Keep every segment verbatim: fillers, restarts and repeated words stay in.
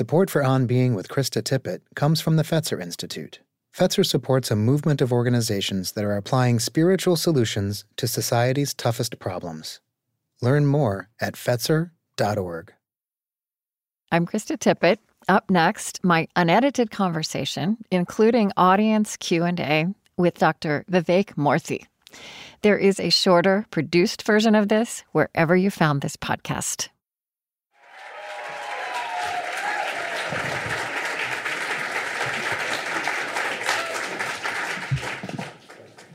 Support for On Being with Krista Tippett comes from the Fetzer Institute. Fetzer supports a movement of organizations that are applying spiritual solutions to society's toughest problems. Learn more at fetzer dot org. I'm Krista Tippett. Up next, my unedited conversation, including audience Q and A, with Doctor Vivek Murthy. There is a shorter, produced version of this wherever you found this podcast.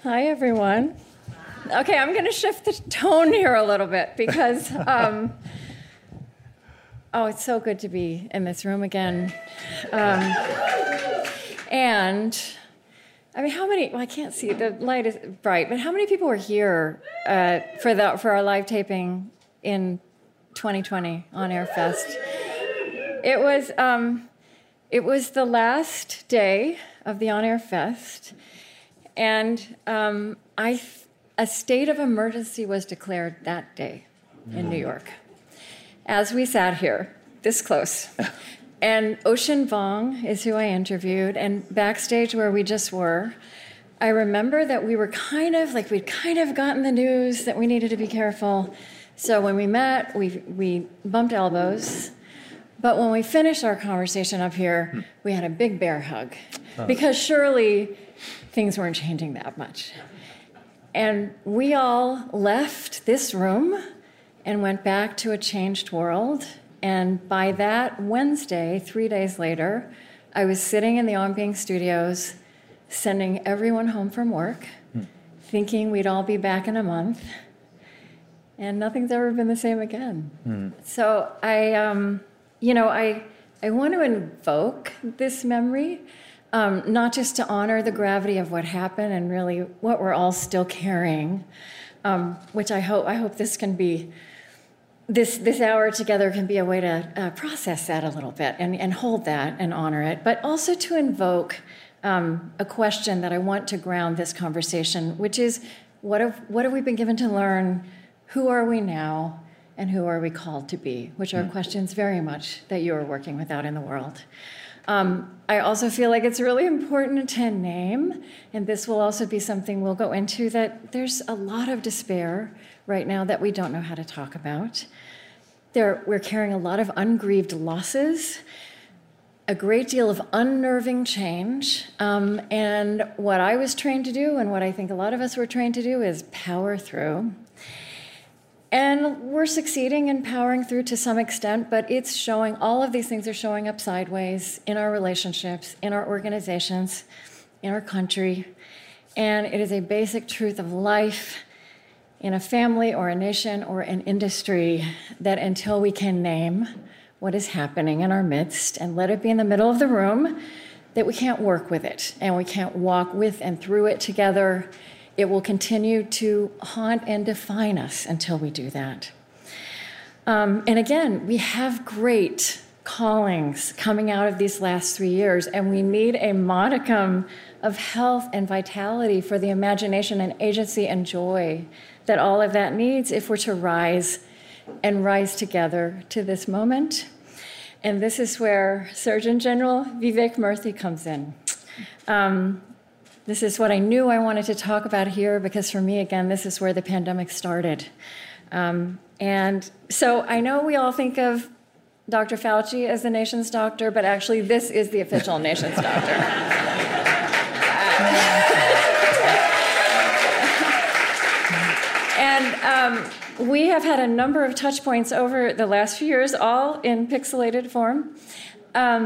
Hi, everyone. Okay, I'm going to shift the tone here a little bit because, um, oh, it's so good to be in this room again. Um, and, I mean, how many, well, I can't see, the light is bright, but how many people were here uh, for the, for our live taping in twenty twenty on Air Fest? It was, um, it was the last day of the On Air Fest, and um, I th- a state of emergency was declared that day in New York. As we sat here, this close, and Ocean Vuong is who I interviewed, and backstage where we just were, I remember that we were kind of, like we'd kind of gotten the news that we needed to be careful. So when we met, we we bumped elbows. But when we finished our conversation up here, we had a big bear hug, because surely things weren't changing that much. And we all left this room and went back to a changed world. And by that Wednesday, three days later, I was sitting in the On Being studios, sending everyone home from work, hmm. thinking we'd all be back in a month. And nothing's ever been the same again. Hmm. So I, um, you know, I, I want to invoke this memory. Um, not just to honor the gravity of what happened and really what we're all still carrying, um, which I hope I hope this can be, this this hour together can be a way to uh, process that a little bit and, and hold that and honor it, but also to invoke um, a question that I want to ground this conversation, which is, what have, what have we been given to learn? Who are we now? And who are we called to be? Which are questions very much that you are working with out in the world. Um, I also feel like it's really important to name, and this will also be something we'll go into, that there's a lot of despair right now that we don't know how to talk about. There, we're carrying a lot of ungrieved losses, a great deal of unnerving change, um, and what I was trained to do and what I think a lot of us were trained to do is power through. And we're succeeding in powering through to some extent, but it's showing, all of these things are showing up sideways in our relationships, in our organizations, in our country. And it is a basic truth of life in a family or a nation or an industry that until we can name what is happening in our midst and let it be in the middle of the room, that we can't work with it and we can't walk with and through it together. It will continue to haunt and define us until we do that. Um, and again, we have great callings coming out of these last three years, and we need a modicum of health and vitality for the imagination and agency and joy that all of that needs if we're to rise and rise together to this moment. And this is where Surgeon General Vivek Murthy comes in. Um, This is what I knew I wanted to talk about here because for me, again, this is where the pandemic started. Um, and so I know we all think of Doctor Fauci as the nation's doctor, but actually this is the official nation's doctor. and um, we have had a number of touch points over the last few years, all in pixelated form. Um,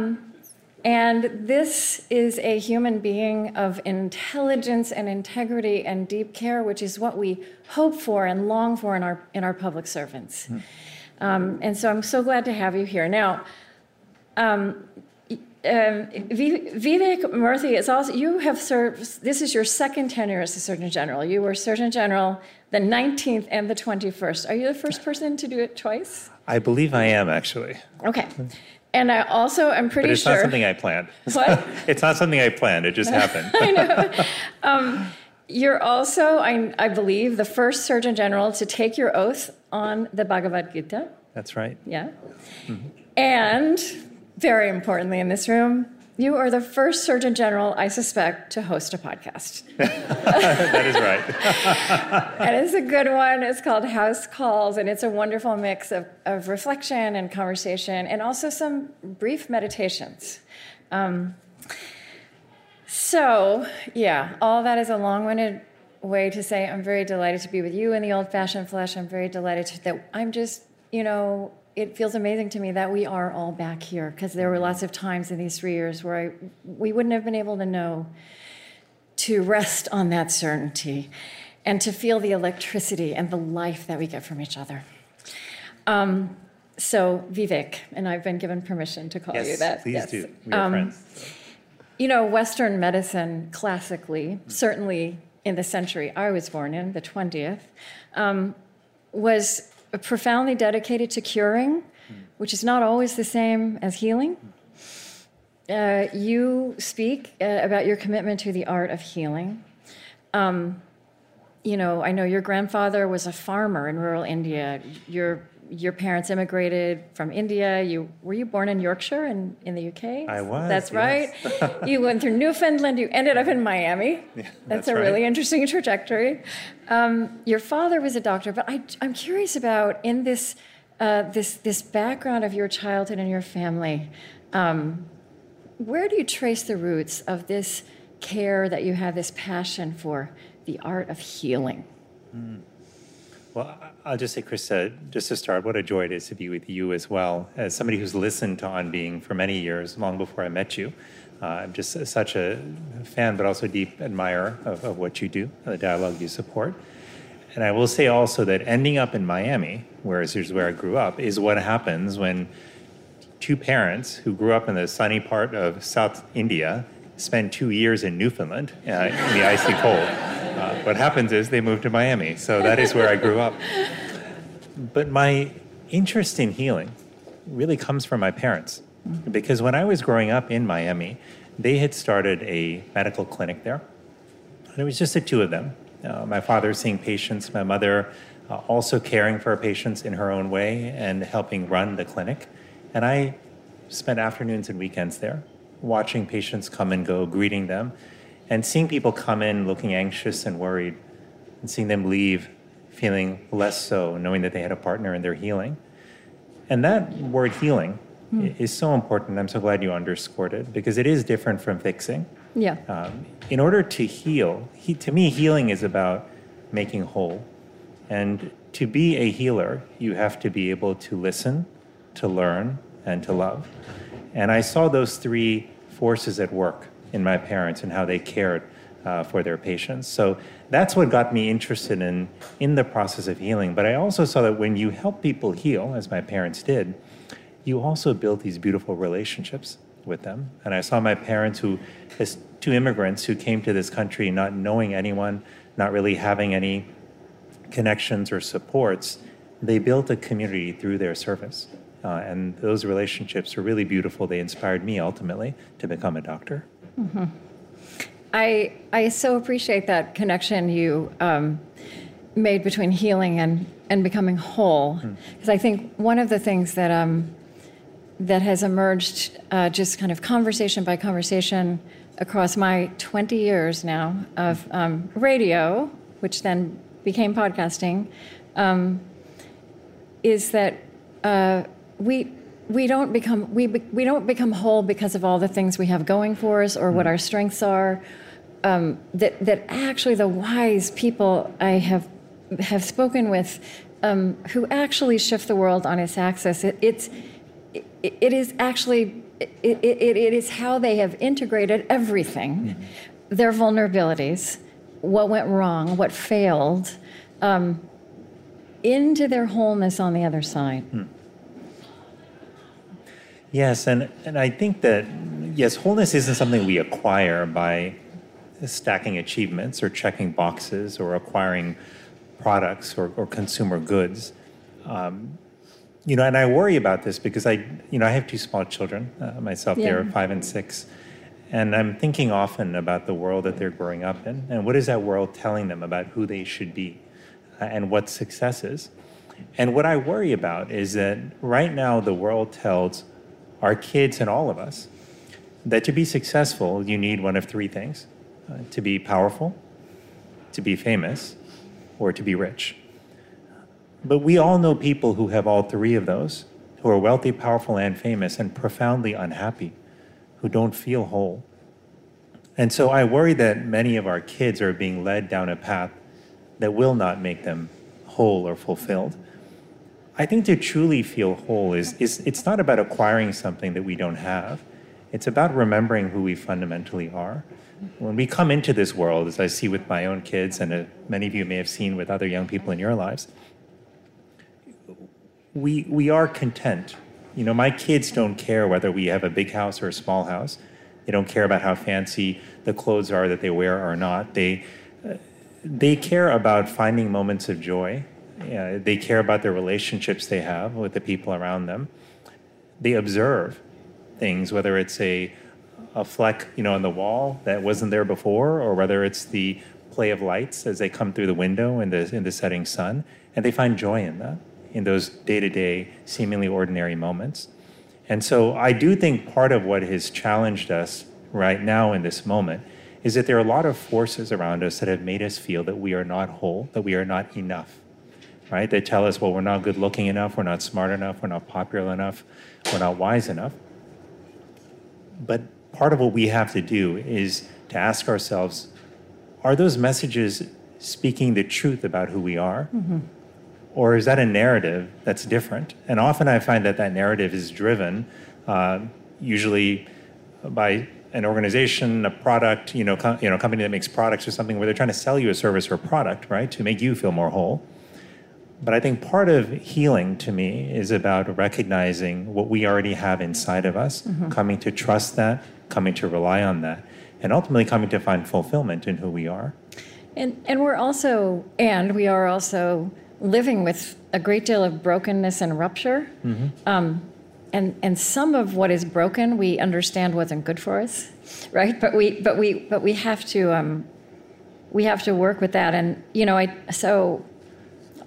And this is a human being of intelligence and integrity and deep care, which is what we hope for and long for in our in our public servants. Mm. Um, and so I'm so glad to have you here. Now, um, um, Vivek Murthy is also, you have served, this is your second tenure as a Surgeon General. You were Surgeon General the nineteenth and the twenty-first. Are you the first person to do it twice? I believe I am, actually. Okay. And I also, I'm pretty sure... But it's sure, not something I planned. What? It's not something I planned. It just happened. I know. Um, you're also, I, I believe, the first Surgeon General to take your oath on the Bhagavad Gita. That's right. Yeah. Mm-hmm. And very importantly in this room, you are the first Surgeon General, I suspect, to host a podcast. That is right. And it's a good one. It's called House Calls, and it's a wonderful mix of, of reflection and conversation and also some brief meditations. Um, so, yeah, all that is a long-winded way to say I'm very delighted to be with you in the old-fashioned flesh. I'm very delighted to, that I'm just, you know... It feels amazing to me that we are all back here, because there were lots of times in these three years where I, we wouldn't have been able to know, to rest on that certainty and to feel the electricity and the life that we get from each other. Um, so Vivek, and I've been given permission to call yes, you that. Please yes, please do. We are um, friends. So. You know, Western medicine classically, mm-hmm. certainly in the century I was born in, the twentieth, um, was... profoundly dedicated to curing, which is not always the same as healing. Uh, you speak uh, about your commitment to the art of healing. Um, you know, I know your grandfather was a farmer in rural India. Your your parents immigrated from India. You were you born in Yorkshire in, in the U K? I was. That's yes. right. You went through Newfoundland. You ended up in Miami. Yeah, that's that's a right. really interesting trajectory. Um, your father was a doctor, but I, I'm curious about in this uh, this this background of your childhood and your family, um, where do you trace the roots of this care that you have, this passion for the art of healing? Mm. Well, I'll just say, Krista, just to start, what a joy it is to be with you as well. As somebody who's listened to On Being for many years, long before I met you, uh, I'm just such a fan, but also deep admirer of, of what you do, the dialogue you support. And I will say also that ending up in Miami, where is where I grew up, is what happens when two parents who grew up in the sunny part of South India spend two years in Newfoundland uh, in the icy cold. Uh, what happens is they move to Miami. So that is where I grew up. But my interest in healing really comes from my parents. Because when I was growing up in Miami, they had started a medical clinic there. And it was just the two of them. Uh, my father seeing patients, my mother uh, also caring for her patients in her own way and helping run the clinic. And I spent afternoons and weekends there, watching patients come and go, greeting them. And seeing people come in looking anxious and worried, and seeing them leave feeling less so, knowing that they had a partner in their healing. And that word healing hmm. is so important. I'm so glad you underscored it, because it is different from fixing. Yeah. Um, in order to heal, he, to me, healing is about making whole. And to be a healer, you have to be able to listen, to learn, and to love. And I saw those three forces at work in my parents and how they cared uh, for their patients. So that's what got me interested in, in the process of healing. But I also saw that when you help people heal, as my parents did, you also build these beautiful relationships with them. And I saw my parents who, as two immigrants who came to this country not knowing anyone, not really having any connections or supports, they built a community through their service. Uh, and those relationships were really beautiful. They inspired me ultimately to become a doctor. Mm-hmm. I I so appreciate that connection you um, made between healing and, and becoming whole, because mm. I think one of the things that um, that has emerged uh, just kind of conversation by conversation across my twenty years now of um, radio, which then became podcasting, um, is that uh, we. We don't become we be, we don't become whole because of all the things we have going for us or what our strengths are. Um, that that actually the wise people I have have spoken with, um, who actually shift the world on its axis. It, it's it, it is actually it, it it is how they have integrated everything, mm-hmm. their vulnerabilities, what went wrong, what failed, um, into their wholeness on the other side. Mm. Yes, and, and I think that, yes, wholeness isn't something we acquire by stacking achievements or checking boxes or acquiring products or, or consumer goods. Um, you know, and I worry about this because I, you know, I have two small children uh, myself. Yeah. They're five and six. And I'm thinking often about the world that they're growing up in and what is that world telling them about who they should be and what success is. And what I worry about is that right now the world tells our kids and all of us, that to be successful, you need one of three things, uh, to be powerful, to be famous, or to be rich. But we all know people who have all three of those, who are wealthy, powerful, and famous, and profoundly unhappy, who don't feel whole. And so I worry that many of our kids are being led down a path that will not make them whole or fulfilled. I think to truly feel whole is, is it's not about acquiring something that we don't have. It's about remembering who we fundamentally are. When we come into this world, as I see with my own kids, and uh, many of you may have seen with other young people in your lives, we we are content. You know, my kids don't care whether we have a big house or a small house. They don't care about how fancy the clothes are that they wear or not. They, uh, they care about finding moments of joy. Uh, they care about the relationships they have with the people around them. They observe things, whether it's a a fleck, you know, on the wall that wasn't there before, or whether it's the play of lights as they come through the window in the in the setting sun, and they find joy in that, in those day-to-day, seemingly ordinary moments. And so I do think part of what has challenged us right now in this moment is that there are a lot of forces around us that have made us feel that we are not whole, that we are not enough, right? They tell us, well, we're not good-looking enough, we're not smart enough, we're not popular enough, we're not wise enough. But part of what we have to do is to ask ourselves, are those messages speaking the truth about who we are? Mm-hmm. Or is that a narrative that's different? And often I find that that narrative is driven uh, usually by an organization, a product, you know, com- you know, a company that makes products or something where they're trying to sell you a service or a product, right, to make you feel more whole. But I think part of healing to me is about recognizing what we already have inside of us, mm-hmm. coming to trust that, coming to rely on that, and ultimately coming to find fulfillment in who we are. And and we're also, and we are also... living with a great deal of brokenness and rupture. Mm-hmm. Um, and and some of what is broken we understand wasn't good for us, right? But we but we but we have to um, we have to work with that. And you know, I so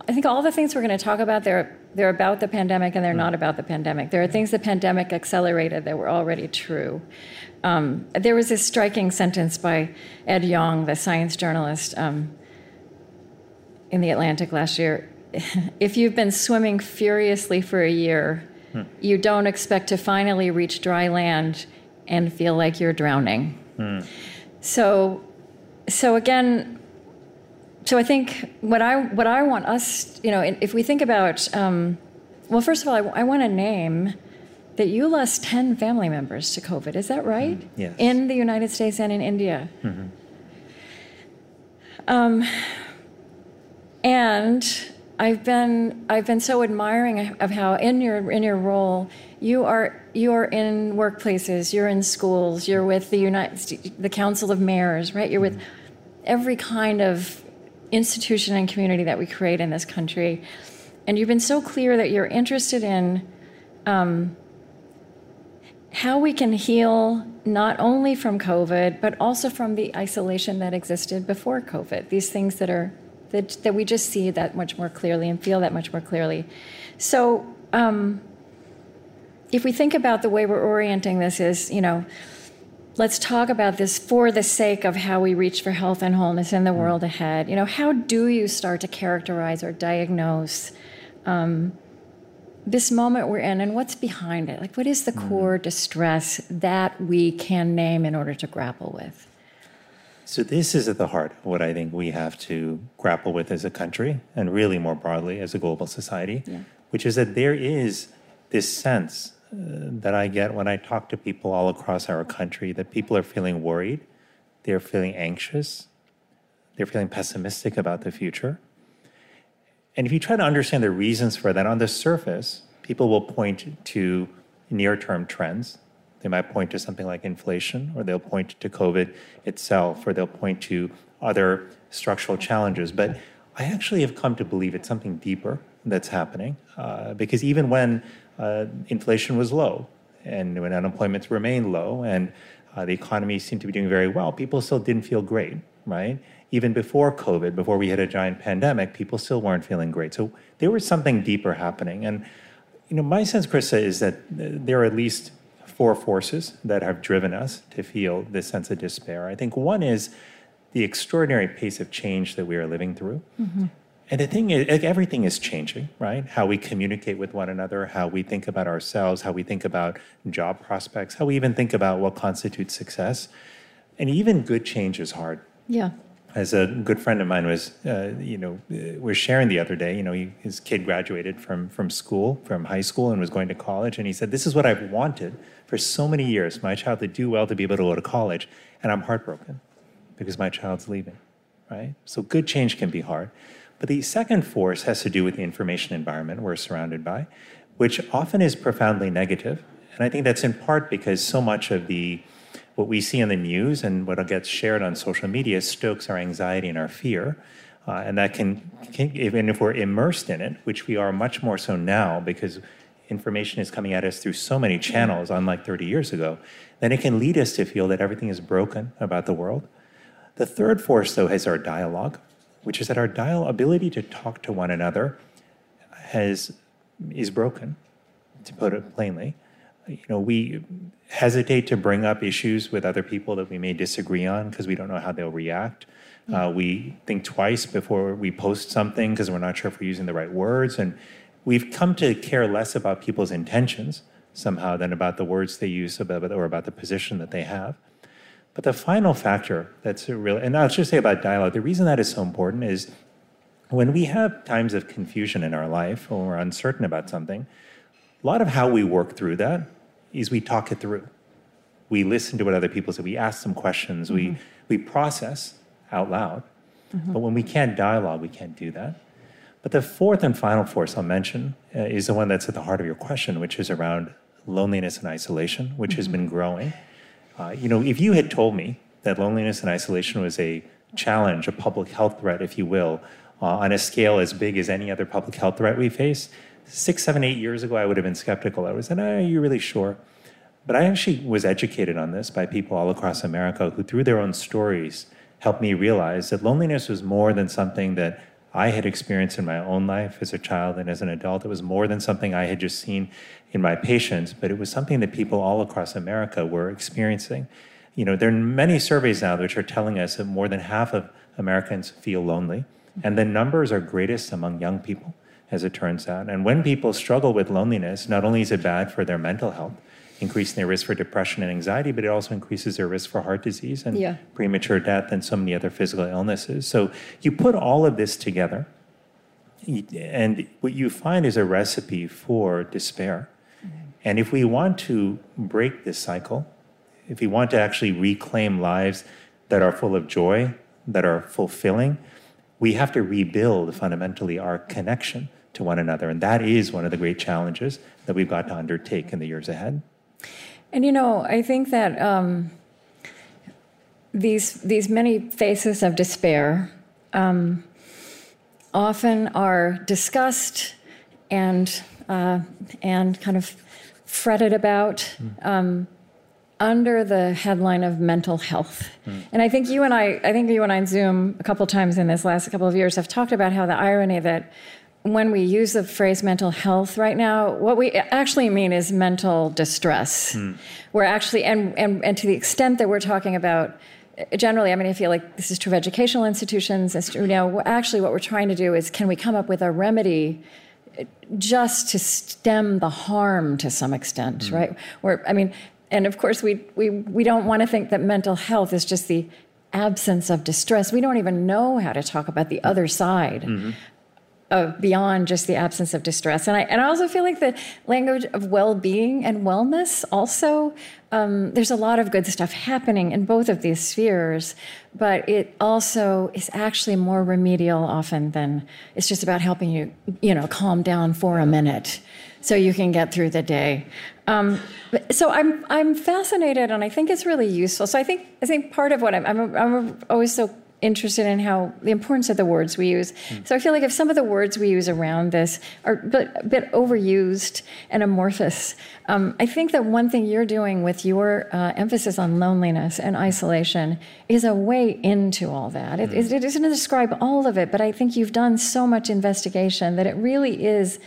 I think all the things we're going to talk about, they're they're about the pandemic and they're mm-hmm. not about the pandemic. There are things the pandemic accelerated that were already true. Um, there was this striking sentence by Ed Yong, the science journalist, um, in The Atlantic last year. If you've been swimming furiously for a year, hmm. you don't expect to finally reach dry land and feel like you're drowning. Hmm. So, so again, so I think what I what I want us, you know, if we think about, um, well, first of all, I, I want to name that you lost ten family members to COVID. Is that right? Hmm. Yes. In the United States and in India. Mm-hmm. Um. And I've been I've been so admiring of how in your in your role you are you are in workplaces, you're in schools, you're with the United the Council of Mayors, right? You're with every kind of institution and community that we create in this country, and you've been so clear that you're interested in um, how we can heal not only from COVID but also from the isolation that existed before COVID. These things that are That, that we just see that much more clearly and feel that much more clearly. So um, if we think about the way we're orienting this is, you know, let's talk about this for the sake of how we reach for health and wholeness in the world ahead. You know, how do you start to characterize or diagnose um, this moment we're in and what's behind it? Like, what is the mm-hmm. core distress that we can name in order to grapple with? So this is at the heart of what I think we have to grapple with as a country, and really more broadly as a global society, yeah. which is that there is this sense uh, that I get when I talk to people all across our country that people are feeling worried, they're feeling anxious, they're feeling pessimistic about the future. And if you try to understand the reasons for that, on the surface, people will point to near-term trends. They might point to something like inflation, or they'll point to COVID itself, or they'll point to other structural challenges. But I actually have come to believe it's something deeper that's happening, uh, because even when uh, inflation was low and when unemployment remained low and uh, the economy seemed to be doing very well, people still didn't feel great, right? Even before COVID, before we had a giant pandemic, people still weren't feeling great. So there was something deeper happening. And you know, my sense, Krista, is that there are at least four forces that have driven us to feel this sense of despair. I think one is the extraordinary pace of change that we are living through. Mm-hmm. And the thing is, like, everything is changing, right? How we communicate with one another, how we think about ourselves, how we think about job prospects, how we even think about what constitutes success. And even good change is hard. Yeah. As a good friend of mine was, uh, you know, uh, was sharing the other day, you know, he, his kid graduated from, from school, from high school, and was going to college. And he said, this is what I've wanted for so many years, my child to do well, to be able to go to college. And I'm heartbroken because my child's leaving, right? So good change can be hard. But the second force has to do with the information environment we're surrounded by, which often is profoundly negative. And I think that's in part because so much of the what we see in the news and what gets shared on social media stokes our anxiety and our fear. Uh, and that can, can, even if we're immersed in it, which we are much more so now because information is coming at us through so many channels, unlike thirty years ago, then it can lead us to feel that everything is broken about the world. The third force, though, is our dialogue, which is that our dial ability to talk to one another has is broken, to put it plainly. You know, we hesitate to bring up issues with other people that we may disagree on because we don't know how they'll react. Mm-hmm. Uh, we think twice before we post something because we're not sure if we're using the right words. And we've come to care less about people's intentions somehow than about the words they use about, or about the position that they have. But the final factor that's real, and I'll just say about dialogue, the reason that is so important is when we have times of confusion in our life, when we're uncertain about something, a lot of how we work through that is we talk it through. We listen to what other people say. We ask them questions. Mm-hmm. We, we process out loud. Mm-hmm. But when we can't dialogue, we can't do that. But the fourth and final force I'll mention uh, is the one that's at the heart of your question, which is around loneliness and isolation, which mm-hmm. has been growing. Uh, you know, if you had told me that loneliness and isolation was a challenge, a public health threat, if you will, uh, on a scale as big as any other public health threat we face, six, seven, eight years ago, I would have been skeptical. I would have said, are you really sure? But I actually was educated on this by people all across America who, through their own stories, helped me realize that loneliness was more than something that I had experienced in my own life as a child and as an adult. It was more than something I had just seen in my patients, but it was something that people all across America were experiencing. You know, there are many surveys now which are telling us that more than half of Americans feel lonely, and the numbers are greatest among young people, as it turns out. And when people struggle with loneliness, not only is it bad for their mental health, increasing their risk for depression and anxiety, but it also increases their risk for heart disease and yeah. premature death and so many other physical illnesses. So you put all of this together, and what you find is a recipe for despair. Mm-hmm. And if we want to break this cycle, if we want to actually reclaim lives that are full of joy, that are fulfilling, we have to rebuild fundamentally our connection to one another. And that is one of the great challenges that we've got to undertake in the years ahead. And, you know, I think that um, these these many faces of despair um, often are discussed and uh, and kind of fretted about mm. um, under the headline of mental health. Mm. And I think you and I, I think you and I on Zoom a couple times in this last couple of years have talked about how the irony that when we use the phrase mental health right now, what we actually mean is mental distress. Mm. We're actually, and, and, and to the extent that we're talking about, generally, I mean, I feel like this is true of educational institutions. It's true, you know, actually what we're trying to do is, can we come up with a remedy just to stem the harm to some extent, mm. right? We're, I mean, and of course, we, we, we don't want to think that mental health is just the absence of distress. We don't even know how to talk about the other side. Mm-hmm. Of beyond just the absence of distress. And I and I also feel like the language of well-being and wellness also, um, there's a lot of good stuff happening in both of these spheres, but it also is actually more remedial often than, it's just about helping you, you know, calm down for a minute so you can get through the day. Um, so I'm I'm fascinated, and I think it's really useful. So I think I think part of what I'm I'm, I'm always so interested in how the importance of the words we use. Mm. So I feel like if some of the words we use around this are a bit, a bit overused and amorphous, um, I think that one thing you're doing with your uh, emphasis on loneliness and isolation is a way into all that. Mm. It, it isn't to describe all of it, but I think you've done so much investigation that it really is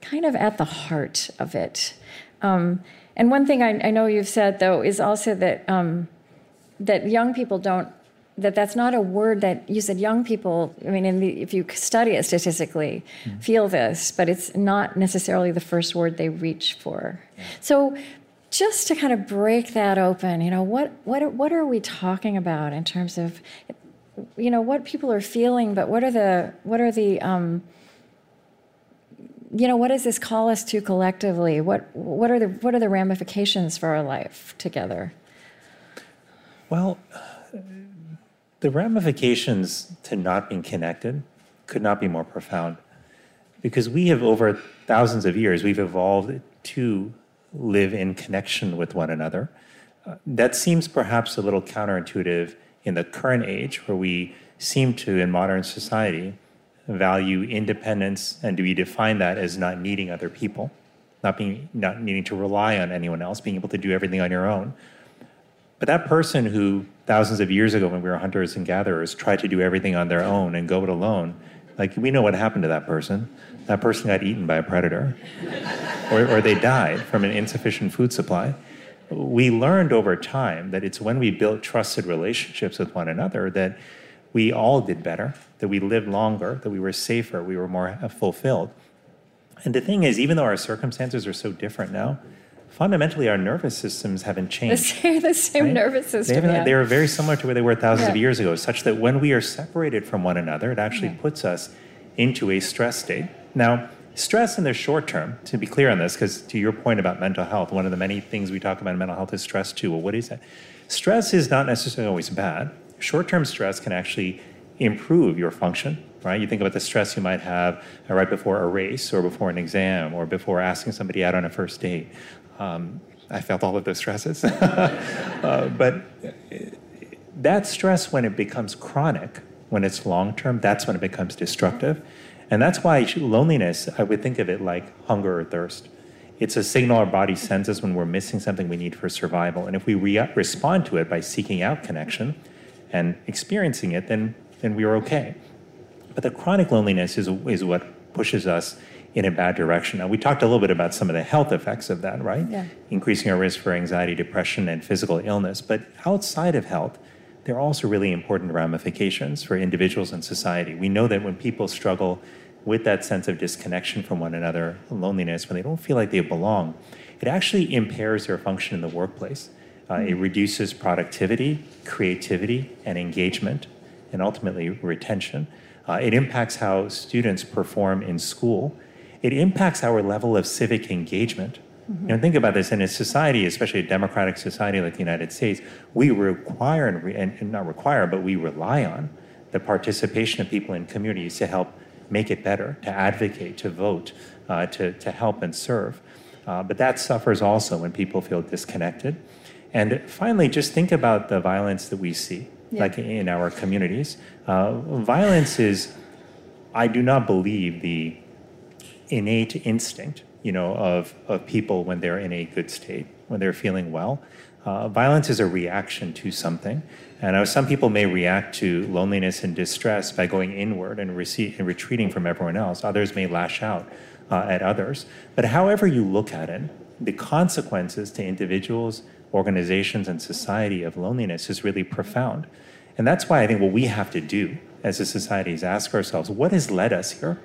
kind of at the heart of it. Um, And one thing I, I know you've said, though, is also that um, that young people don't, that that's not a word that, you said young people, I mean, in the, if you study it statistically, mm-hmm. feel this, but it's not necessarily the first word they reach for. Yeah. So just to kind of break that open, you know, what what what are we talking about in terms of, you know, what people are feeling, but what are the, what are the, um, you know, what does this call us to collectively? What what are the what are the ramifications for our life together? Well, the ramifications to not being connected could not be more profound, because we have, over thousands of years, we've evolved to live in connection with one another. Uh, that seems perhaps a little counterintuitive in the current age, where we seem to, in modern society, value independence, and we define that as not needing other people, not being, not needing to rely on anyone else, being able to do everything on your own. But that person who, thousands of years ago, when we were hunters and gatherers, tried to do everything on their own and go it alone, like, we know what happened to that person. That person got eaten by a predator, or, or they died from an insufficient food supply. We learned over time that it's when we built trusted relationships with one another that we all did better, that we lived longer, that we were safer, we were more fulfilled. And the thing is, even though our circumstances are so different now, fundamentally, our nervous systems haven't changed. The same, the same right? nervous system. They, yeah. they are very similar to where they were thousands yeah. of years ago, such that when we are separated from one another, it actually okay. puts us into a stress state. Now, stress in the short term, to be clear on this, because to your point about mental health, one of the many things we talk about in mental health is stress too. Well, what is that? Stress is not necessarily always bad. Short-term stress can actually improve your function, right? You think about the stress you might have right before a race, or before an exam, or before asking somebody out on a first date. Um, I felt all of those stresses. uh, but that stress, when it becomes chronic, when it's long-term, that's when it becomes destructive. And that's why loneliness, I would think of it like hunger or thirst. It's a signal our body sends us when we're missing something we need for survival. And if we re- respond to it by seeking out connection and experiencing it, then then we're okay. But the chronic loneliness is is what pushes us in a bad direction. Now, we talked a little bit about some of the health effects of that, right? Yeah. Increasing our risk for anxiety, depression, and physical illness. But outside of health, there are also really important ramifications for individuals and society. We know that when people struggle with that sense of disconnection from one another, loneliness, when they don't feel like they belong, it actually impairs their function in the workplace. Uh, it reduces productivity, creativity, and engagement, and ultimately retention. Uh, it impacts how students perform in school. It impacts our level of civic engagement. Mm-hmm. You know, think about this. In a society, especially a democratic society like the United States, we require, and, re- and not require, but we rely on the participation of people in communities to help make it better, to advocate, to vote, uh, to, to help and serve. Uh, but that suffers also when people feel disconnected. And finally, just think about the violence that we see, yeah. like in our communities. Uh, violence is, I do not believe, the innate instinct, you know, of, of people when they're in a good state, when they're feeling well. Uh, violence is a reaction to something. And uh, some people may react to loneliness and distress by going inward and, rece- and retreating from everyone else. Others may lash out uh, at others. But however you look at it, the consequences to individuals, organizations, and society of loneliness is really profound. And that's why I think what we have to do as a society is ask ourselves, what has led us here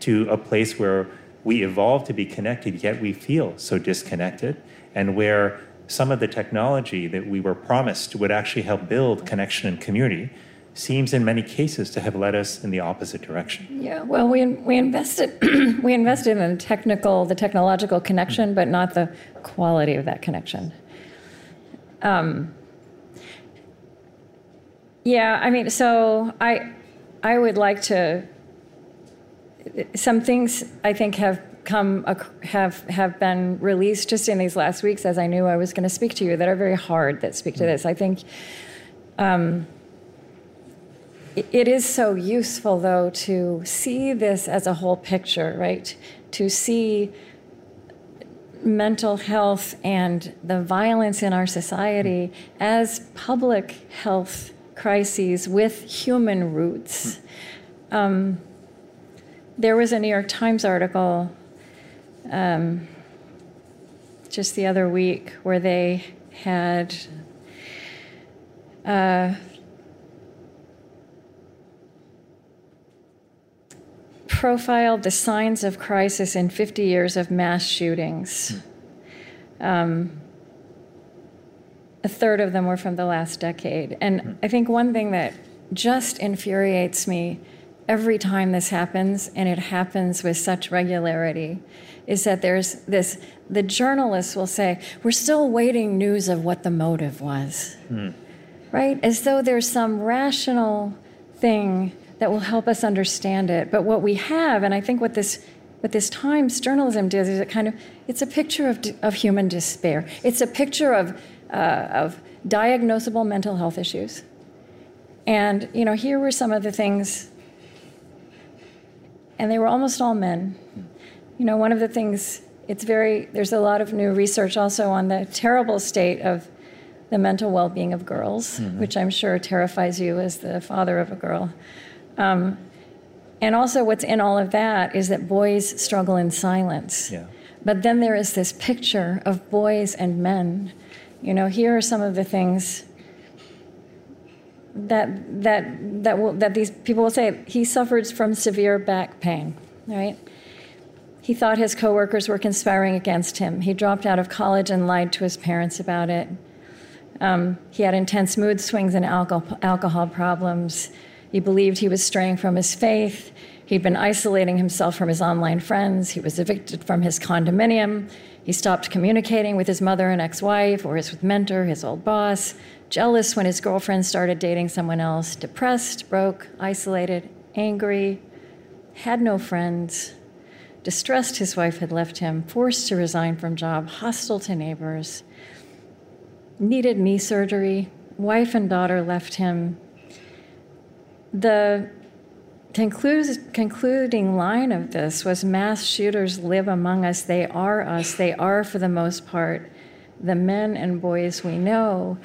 to a place where we evolved to be connected, yet we feel so disconnected, and where some of the technology that we were promised would actually help build connection and community seems in many cases to have led us in the opposite direction. Yeah, well, we we invested we invested in the technical, the technological connection, but not the quality of that connection. Um, yeah, I mean, so I I would like to. Some things I think have come have have been released just in these last weeks, as I knew I was going to speak to you, that are very hard, that speak to this. I think um, it, it is so useful, though, to see this as a whole picture, right? To see mental health and the violence in our society as public health crises with human roots. Um, There was a New York Times article um, just the other week where they had uh, profiled the signs of crisis in fifty years of mass shootings. Um, a third of them were from the last decade. And I think one thing that just infuriates me every time this happens, and it happens with such regularity, is that there's this, the journalists will say, we're still waiting news of what the motive was, mm. right? As though there's some rational thing that will help us understand it. But what we have, and I think what this But this Times journalism does is it kind of, it's a picture of of human despair. It's a picture of uh, of diagnosable mental health issues. And, you know, here were some of the things, and they were almost all men. You know, one of the things, it's very, there's a lot of new research also on the terrible state of the mental well-being of girls, mm-hmm. which I'm sure terrifies you as the father of a girl. Um, And also what's in all of that is that boys struggle in silence. Yeah. But then there is this picture of boys and men. You know, here are some of the things that that that will, that these people will say. He suffered from severe back pain, right? He thought his coworkers were conspiring against him. He dropped out of college and lied to his parents about it. Um, he had intense mood swings and alcohol, alcohol problems. He believed he was straying from his faith. He'd been isolating himself from his online friends. He was evicted from his condominium. He stopped communicating with his mother and ex-wife or his mentor, his old boss, jealous when his girlfriend started dating someone else, depressed, broke, isolated, angry, had no friends, distressed his wife had left him, forced to resign from job, hostile to neighbors, needed knee surgery, wife and daughter left him. The conclu- concluding line of this was, mass shooters live among us. They are us. They are, for the most part, the men and boys we know,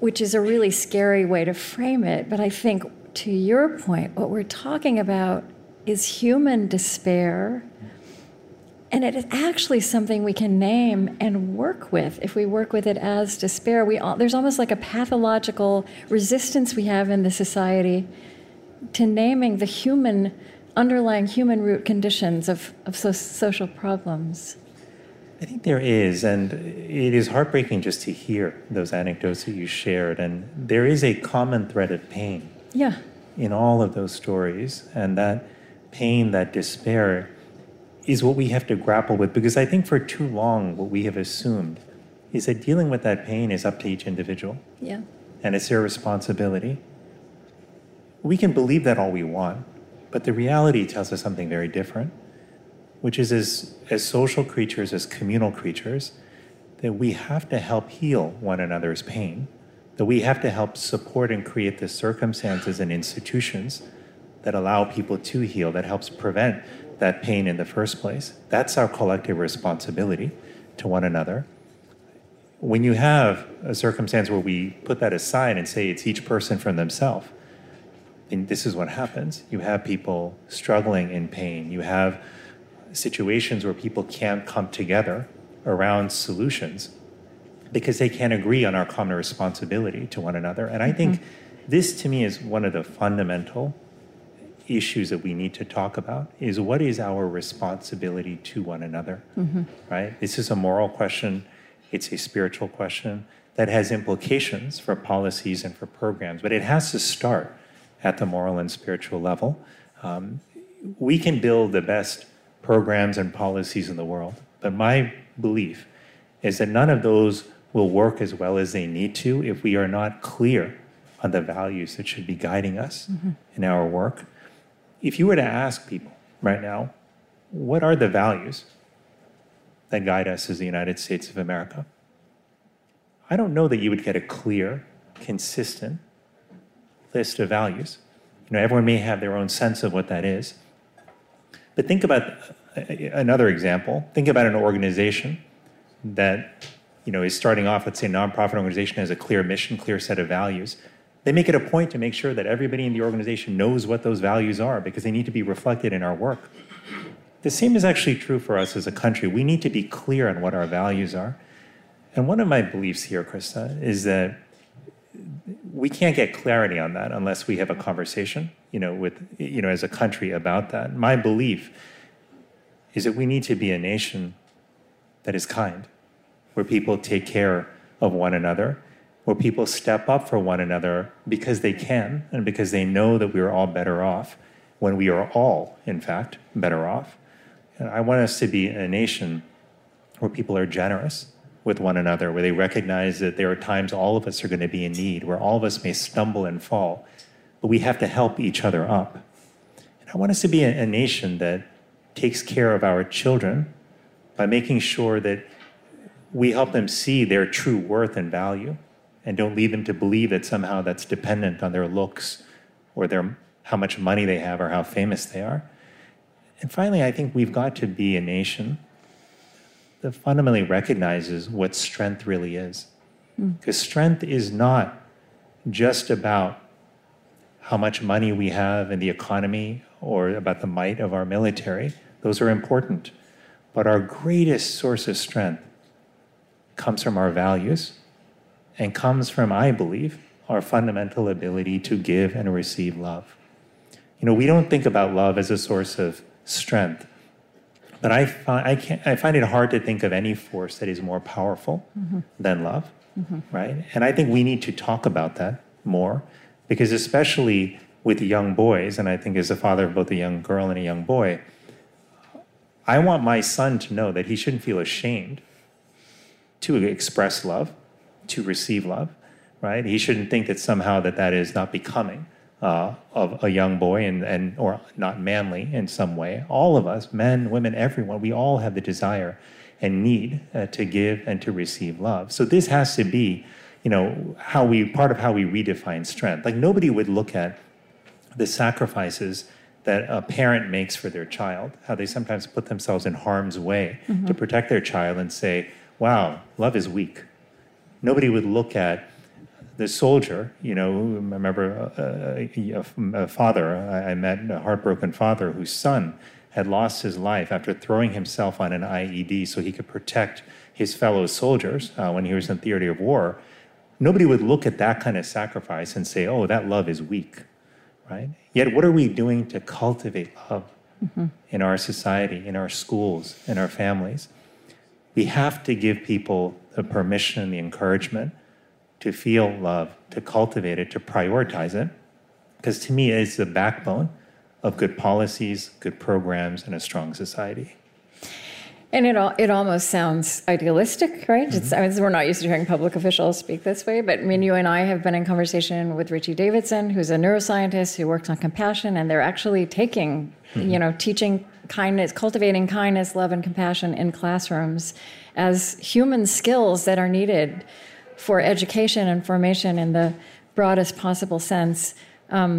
which is a really scary way to frame it. But I think, to your point, what we're talking about is human despair, and it is actually something we can name and work with. If we work with it as despair, we all, there's almost like a pathological resistance we have in the society to naming the human, underlying human root conditions of, of so, social problems. I think there is, and it is heartbreaking just to hear those anecdotes that you shared. And there is a common thread of pain yeah. in all of those stories. And that pain, that despair, is what we have to grapple with, because I think for too long what we have assumed is that dealing with that pain is up to each individual. Yeah. And it's their responsibility. We can believe that all we want, but the reality tells us something very different, which is as, as social creatures, as communal creatures, that we have to help heal one another's pain, that we have to help support and create the circumstances and institutions that allow people to heal, that helps prevent that pain in the first place. That's our collective responsibility to one another. When you have a circumstance where we put that aside and say it's each person for themselves, then this is what happens. You have people struggling in pain. You have situations where people can't come together around solutions because they can't agree on our common responsibility to one another. And I think mm-hmm. this, to me, is one of the fundamental issues that we need to talk about, is what is our responsibility to one another, mm-hmm. right? This is a moral question. It's a spiritual question that has implications for policies and for programs, but it has to start at the moral and spiritual level. Um, we can build the best programs and policies in the world, but my belief is that none of those will work as well as they need to if we are not clear on the values that should be guiding us mm-hmm. in our work. If you were to ask people right now, what are the values that guide us as the United States of America? I don't know that you would get a clear, consistent list of values. You know, everyone may have their own sense of what that is. But think about another example. Think about an organization that, you know, is starting off, let's say a nonprofit organization has a clear mission, clear set of values. They make it a point to make sure that everybody in the organization knows what those values are, because they need to be reflected in our work. The same is actually true for us as a country. We need to be clear on what our values are. And one of my beliefs here, Krista, is that we can't get clarity on that unless we have a conversation, you know, with, you know, as a country about that. My belief is that we need to be a nation that is kind, where people take care of one another, where people step up for one another because they can and because they know that we are all better off when we are all, in fact, better off. And I want us to be a nation where people are generous with one another, where they recognize that there are times all of us are going to be in need, where all of us may stumble and fall, but we have to help each other up. And I want us to be a, a nation that takes care of our children by making sure that we help them see their true worth and value and don't lead them to believe that somehow that's dependent on their looks or their how much money they have or how famous they are. And finally, I think we've got to be a nation that fundamentally recognizes what strength really is. Because mm. strength is not just about how much money we have in the economy or about the might of our military. Those are important. But our greatest source of strength comes from our values and comes from, I believe, our fundamental ability to give and receive love. You know, we don't think about love as a source of strength. But I find, I, can't, I find it hard to think of any force that is more powerful mm-hmm. than love, mm-hmm. right? And I think we need to talk about that more, because especially with young boys, and I think as a father of both a young girl and a young boy, I want my son to know that he shouldn't feel ashamed to express love, to receive love, right? He shouldn't think that somehow that that is not becoming Uh, of a young boy and, and or not manly in some way. All of us, men, women, everyone, we all have the desire and need uh, to give and to receive love. So this has to be, you know, how we part of how we redefine strength. Like, nobody would look at the sacrifices that a parent makes for their child, how they sometimes put themselves in harm's way mm-hmm. to protect their child, and say, wow, love is weak. Nobody would look at the soldier, you know, I remember a, a, a father, I met a heartbroken father whose son had lost his life after throwing himself on an I E D so he could protect his fellow soldiers uh, when he was in theater of war. Nobody would look at that kind of sacrifice and say, oh, that love is weak, right? Yet what are we doing to cultivate love mm-hmm. in our society, in our schools, in our families? We have to give people the permission, the encouragement to feel love, to cultivate it, to prioritize it, because to me it's the backbone of good policies, good programs, and a strong society. And it all—it almost sounds idealistic, right? Mm-hmm. It's, I mean, we're not used to hearing public officials speak this way, but I mean, you and I have been in conversation with Richie Davidson, who's a neuroscientist who works on compassion, and they're actually taking, mm-hmm. you know, teaching kindness, cultivating kindness, love, and compassion in classrooms as human skills that are needed for education and formation in the broadest possible sense. Um,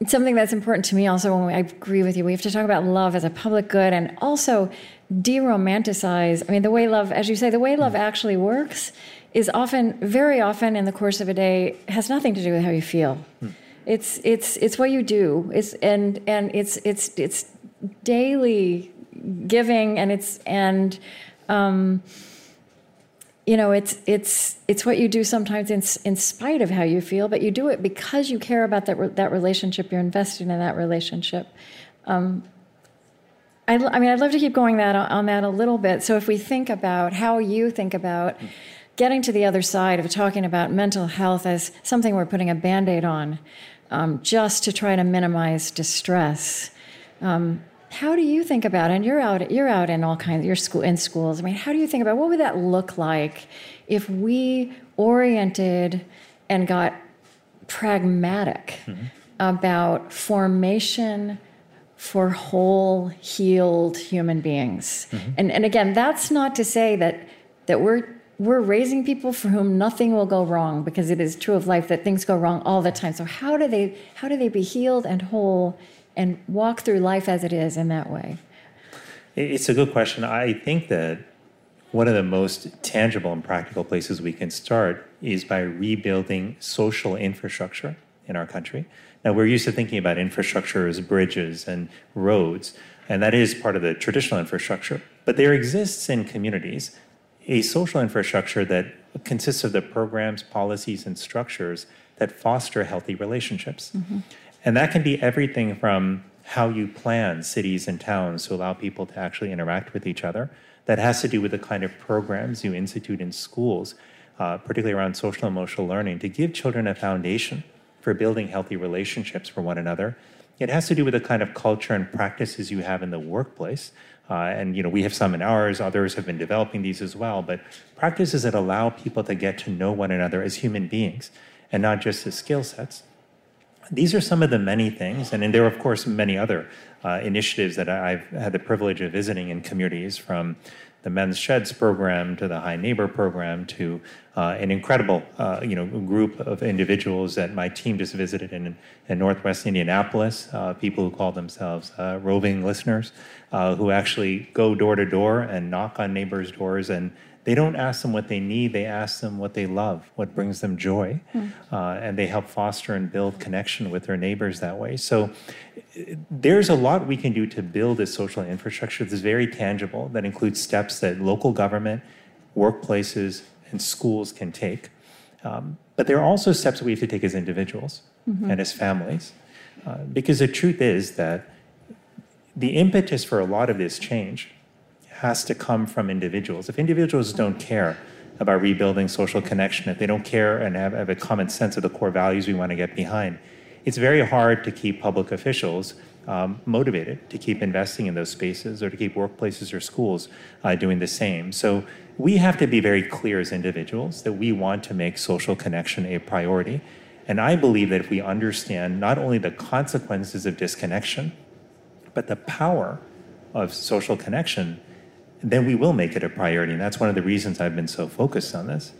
it's something that's important to me also, when we, I agree with you, we have to talk about love as a public good and also de-romanticize. I mean, the way love, as you say, the way love actually works is often, very often in the course of a day, has nothing to do with how you feel. Hmm. It's it's it's what you do. It's and and it's it's it's daily giving, and it's and. Um, You know, it's it's it's what you do sometimes in in spite of how you feel, but you do it because you care about that re- that relationship. You're invested in that relationship. Um, I, I mean, I'd love to keep going that on that a little bit. So if we think about how you think about getting to the other side of talking about mental health as something we're putting a Band-Aid on, um, just to try to minimize distress. Um, How do you think about, and you're out, you're out in all kinds, you're school, in schools. I mean, how do you think about, what would that look like if we oriented and got pragmatic mm-hmm. about formation for whole, healed human beings? Mm-hmm. And and again, that's not to say that that we're we're raising people for whom nothing will go wrong, because it is true of life that things go wrong all the time. So how do they how do they be healed and whole and walk through life as it is in that way? It's a good question. I think that one of the most tangible and practical places we can start is by rebuilding social infrastructure in our country. Now, we're used to thinking about infrastructure as bridges and roads. And that is part of the traditional infrastructure. But there exists in communities a social infrastructure that consists of the programs, policies, and structures that foster healthy relationships. Mm-hmm. And that can be everything from how you plan cities and towns to allow people to actually interact with each other. That has to do with the kind of programs you institute in schools, uh, particularly around social and emotional learning, to give children a foundation for building healthy relationships for one another. It has to do with the kind of culture and practices you have in the workplace. Uh, and, you know, we have some in ours, others have been developing these as well, but practices that allow people to get to know one another as human beings and not just as skill sets. These are some of the many things, and, and there are, of course, many other uh, initiatives that I've had the privilege of visiting in communities, from the Men's Sheds program to the High Neighbor program to uh, an incredible uh, you know, group of individuals that my team just visited in, in Northwest Indianapolis, uh, people who call themselves uh, Roving Listeners, uh, who actually go door to door and knock on neighbors' doors, and they don't ask them what they need, they ask them what they love, what brings them joy, mm. uh, and they help foster and build connection with their neighbors that way. So there's a lot we can do to build a social infrastructure that's very tangible, that includes steps that local government, workplaces, and schools can take. Um, but there are also steps that we have to take as individuals mm-hmm. and as families, uh, because the truth is that the impetus for a lot of this change has to come from individuals. If individuals don't care about rebuilding social connection, if they don't care and have, have a common sense of the core values we want to get behind, it's very hard to keep public officials um, motivated to keep investing in those spaces or to keep workplaces or schools uh, doing the same. So we have to be very clear as individuals that we want to make social connection a priority. And I believe that if we understand not only the consequences of disconnection, but the power of social connection, then we will make it a priority. And that's one of the reasons I've been so focused on this.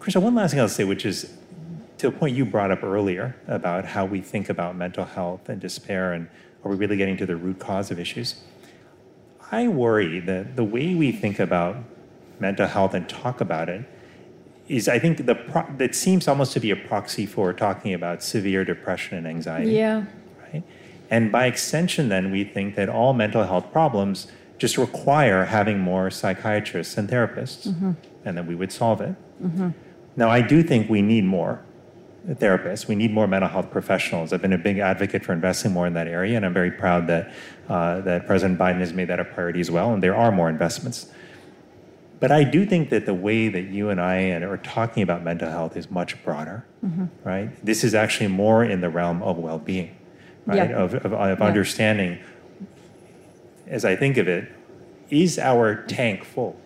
Krista, one last thing I'll say, which is to a point you brought up earlier about how we think about mental health and despair and are we really getting to the root cause of issues. I worry that the way we think about mental health and talk about it is, I think, the pro- that seems almost to be a proxy for talking about severe depression and anxiety. Yeah. Right? And by extension, then, we think that all mental health problems just require having more psychiatrists and therapists, mm-hmm. and then we would solve it. Mm-hmm. Now, I do think we need more therapists. We need more mental health professionals. I've been a big advocate for investing more in that area, and I'm very proud that uh, that President Biden has made that a priority as well, and there are more investments. But I do think that the way that you and I are talking about mental health is much broader, mm-hmm. right? This is actually more in the realm of well-being, right? Yeah. Of, of, of yeah. understanding. As I think of it, is our tank full,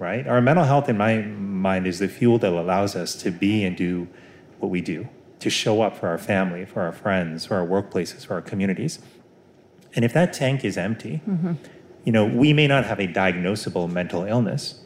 right? Our mental health, in my mind, is the fuel that allows us to be and do what we do, to show up for our family, for our friends, for our workplaces, for our communities. And if that tank is empty, mm-hmm. you know, we may not have a diagnosable mental illness,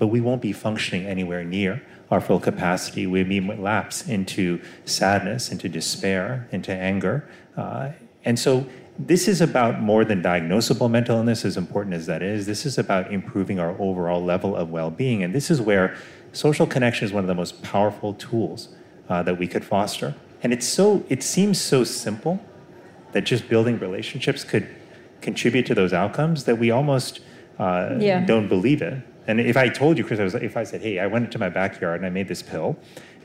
but we won't be functioning anywhere near our full capacity. We may lapse into sadness, into despair, into anger. Uh, and so this is about more than diagnosable mental illness, as important as that is. This is about improving our overall level of well-being. And this is where social connection is one of the most powerful tools uh, that we could foster. And it's so it seems so simple that just building relationships could contribute to those outcomes that we almost uh, yeah. don't believe it. And if I told you, Chris, I was, if I said, hey, I went into my backyard and I made this pill,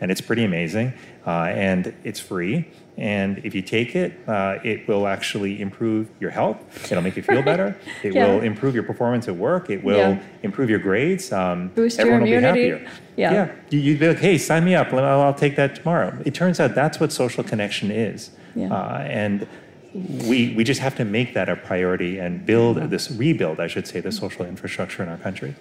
and it's pretty amazing, uh, and it's free, and if you take it, uh, it will actually improve your health. It'll make you feel better. It yeah. will improve your performance at work. It will yeah. improve your grades. Um, Boost everyone your immunity. Will be happier. Yeah. yeah. You, you'd be like, hey, sign me up. I'll, I'll take that tomorrow. It turns out that's what social connection is. Yeah. Uh, and we we just have to make that a priority and build this, rebuild, I should say, the social infrastructure in our country.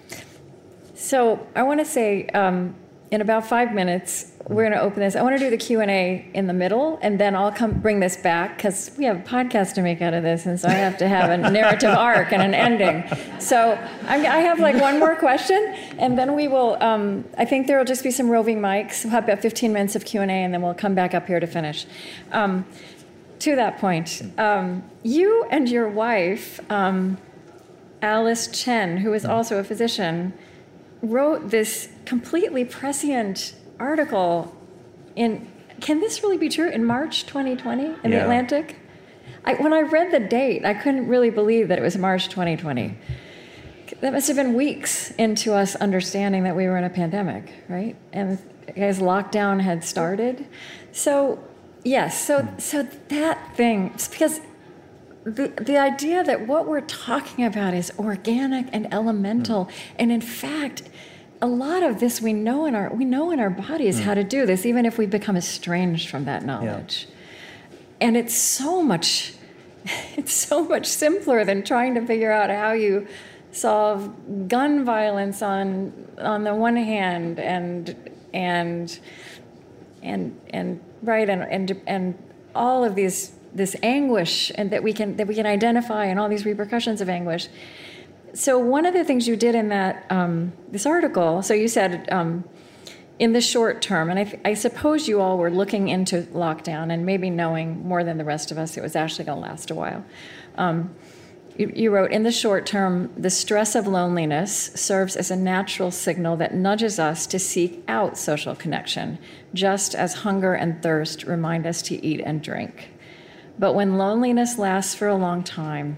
So I want to say, um, in about five minutes, we're going to open this. I want to do the Q and A in the middle, and then I'll come bring this back because we have a podcast to make out of this, and so I have to have a narrative arc and an ending. So I'm, I have like one more question, and then we will, um, I think there will just be some roving mics. We'll have about fifteen minutes of Q and A, and then we'll come back up here to finish. Um, to that point, um, you and your wife, um, Alice Chen, who is also a physician, wrote this completely prescient article in, can this really be true, in March twenty twenty in yeah. The Atlantic? I, when I read the date, I couldn't really believe that it was March twenty twenty. That must have been weeks into us understanding that we were in a pandemic, right? And as lockdown had started. So, yes, so so that thing, because the the idea that what we're talking about is organic and elemental, mm. and in fact, a lot of this we know in our we know in our bodies mm. how to do this, even if we become estranged from that knowledge. Yeah. And it's so much, it's so much simpler than trying to figure out how you solve gun violence on on the one hand, and and and and right and and and all of these this anguish and that we can that we can identify and all these repercussions of anguish. So one of the things you did in that um, this article, so you said. Um, In the short term, and I, th- I suppose you all were looking into lockdown and maybe knowing more than the rest of us it was actually going to last a while. Um, you, you wrote, in the short term, the stress of loneliness serves as a natural signal that nudges us to seek out social connection, just as hunger and thirst remind us to eat and drink. But when loneliness lasts for a long time,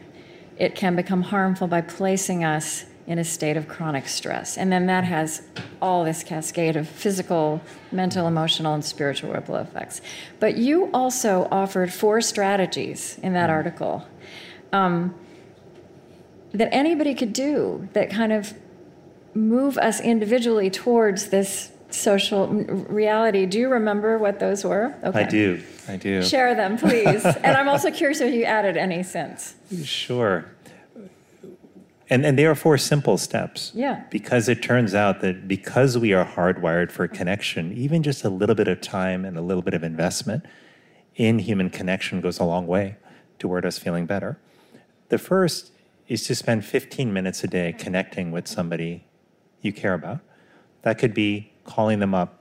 it can become harmful by placing us in a state of chronic stress. And then that has all this cascade of physical, mental, emotional, and spiritual ripple effects. But you also offered four strategies in that article um, that anybody could do that kind of move us individually towards this social reality. Do you remember what those were? Okay. I do, I do. Share them, please. And I'm also curious if you added any since. Sure. And, and they are four simple steps. Yeah. Because it turns out that because we are hardwired for connection, even just a little bit of time and a little bit of investment in human connection goes a long way toward us feeling better. The first is to spend fifteen minutes a day connecting with somebody you care about. That could be calling them up.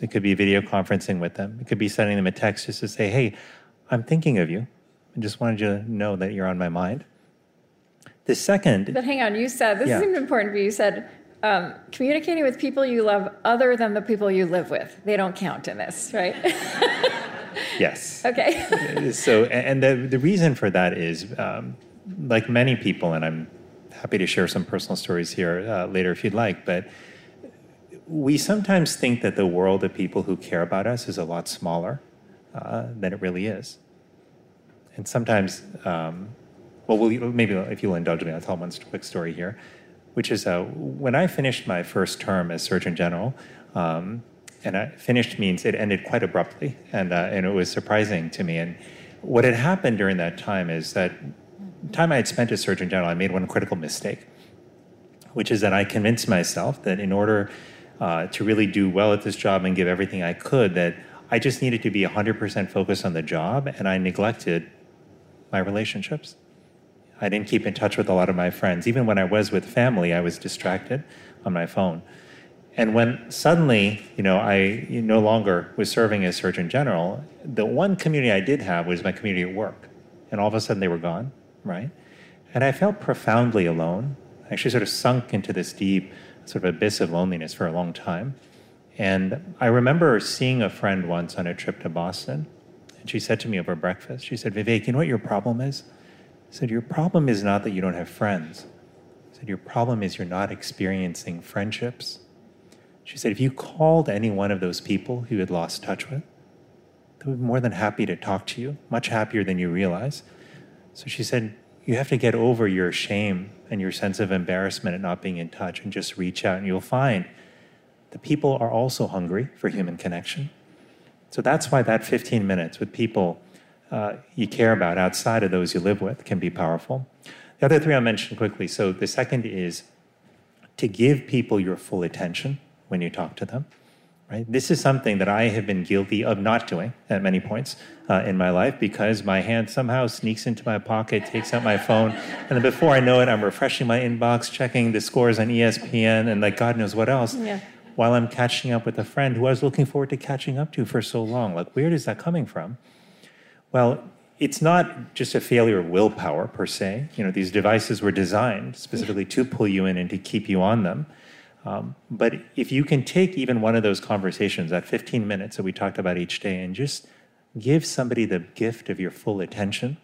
It could be video conferencing with them. It could be sending them a text just to say, hey, I'm thinking of you. I just wanted you to know that you're on my mind. The second... But hang on, you said, this yeah. isn't important for you, you said um, communicating with people you love other than the people you live with. They don't count in this, right? Yes. Okay. So, and the, the reason for that is, um, like many people, and I'm happy to share some personal stories here uh, later if you'd like, but we sometimes think that the world of people who care about us is a lot smaller uh, than it really is. And sometimes... Um, Well, we'll, maybe if you'll indulge me, I'll tell one quick story here, which is uh, when I finished my first term as Surgeon General, um, and I, finished means it ended quite abruptly, and uh, and it was surprising to me. And what had happened during that time is that time I had spent as Surgeon General, I made one critical mistake, which is that I convinced myself that in order uh, to really do well at this job and give everything I could, that I just needed to be one hundred percent focused on the job, and I neglected my relationships. I didn't keep in touch with a lot of my friends. Even when I was with family, I was distracted on my phone. And when suddenly, you know, I no longer was serving as Surgeon General, the one community I did have was my community at work. And all of a sudden they were gone, right? And I felt profoundly alone. I actually sort of sunk into this deep sort of abyss of loneliness for a long time. And I remember seeing a friend once on a trip to Boston. And she said to me over breakfast, she said, Vivek, you know what your problem is? I said, your problem is not that you don't have friends. I said, your problem is you're not experiencing friendships. She said, if you called any one of those people who you had lost touch with, they would be more than happy to talk to you, much happier than you realize. So she said, you have to get over your shame and your sense of embarrassment at not being in touch and just reach out, and you'll find the people are also hungry for human connection. So that's why that fifteen minutes with people Uh, you care about outside of those you live with can be powerful. The other three I'll mention quickly. So the second is to give people your full attention when you talk to them, right? This is something that I have been guilty of not doing at many points uh, in my life because my hand somehow sneaks into my pocket, takes out my phone, and then before I know it, I'm refreshing my inbox, checking the scores on E S P N, and like God knows what else, yeah. while I'm catching up with a friend who I was looking forward to catching up to for so long. Like, where is that coming from? Well, it's not just a failure of willpower per se. You know, these devices were designed specifically to pull you in and to keep you on them. Um, but if you can take even one of those conversations, that fifteen minutes that we talked about each day, and just give somebody the gift of your full attention,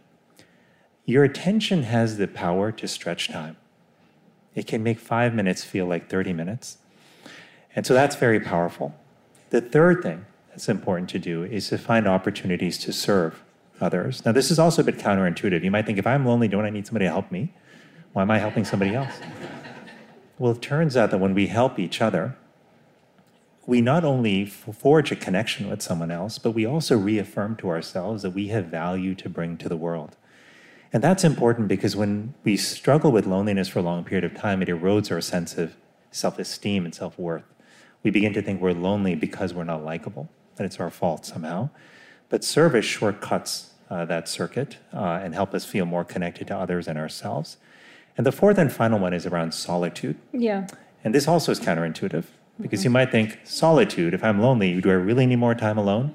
Your attention has the power to stretch time. It can make five minutes feel like thirty minutes. And so that's very powerful. The third thing that's important to do is to find opportunities to serve others. Now, this is also a bit counterintuitive. You might think, if I'm lonely, don't I need somebody to help me? Why am I helping somebody else? Well, it turns out that when we help each other, we not only forge a connection with someone else, but we also reaffirm to ourselves that we have value to bring to the world. And that's important because when we struggle with loneliness for a long period of time, it erodes our sense of self-esteem and self-worth. We begin to think we're lonely because we're not likable, that it's our fault somehow. But service shortcuts uh, that circuit uh, and help us feel more connected to others and ourselves. And the fourth and final one is around solitude. Yeah. And this also is counterintuitive because mm-hmm. you might think, solitude, if I'm lonely, do I really need more time alone?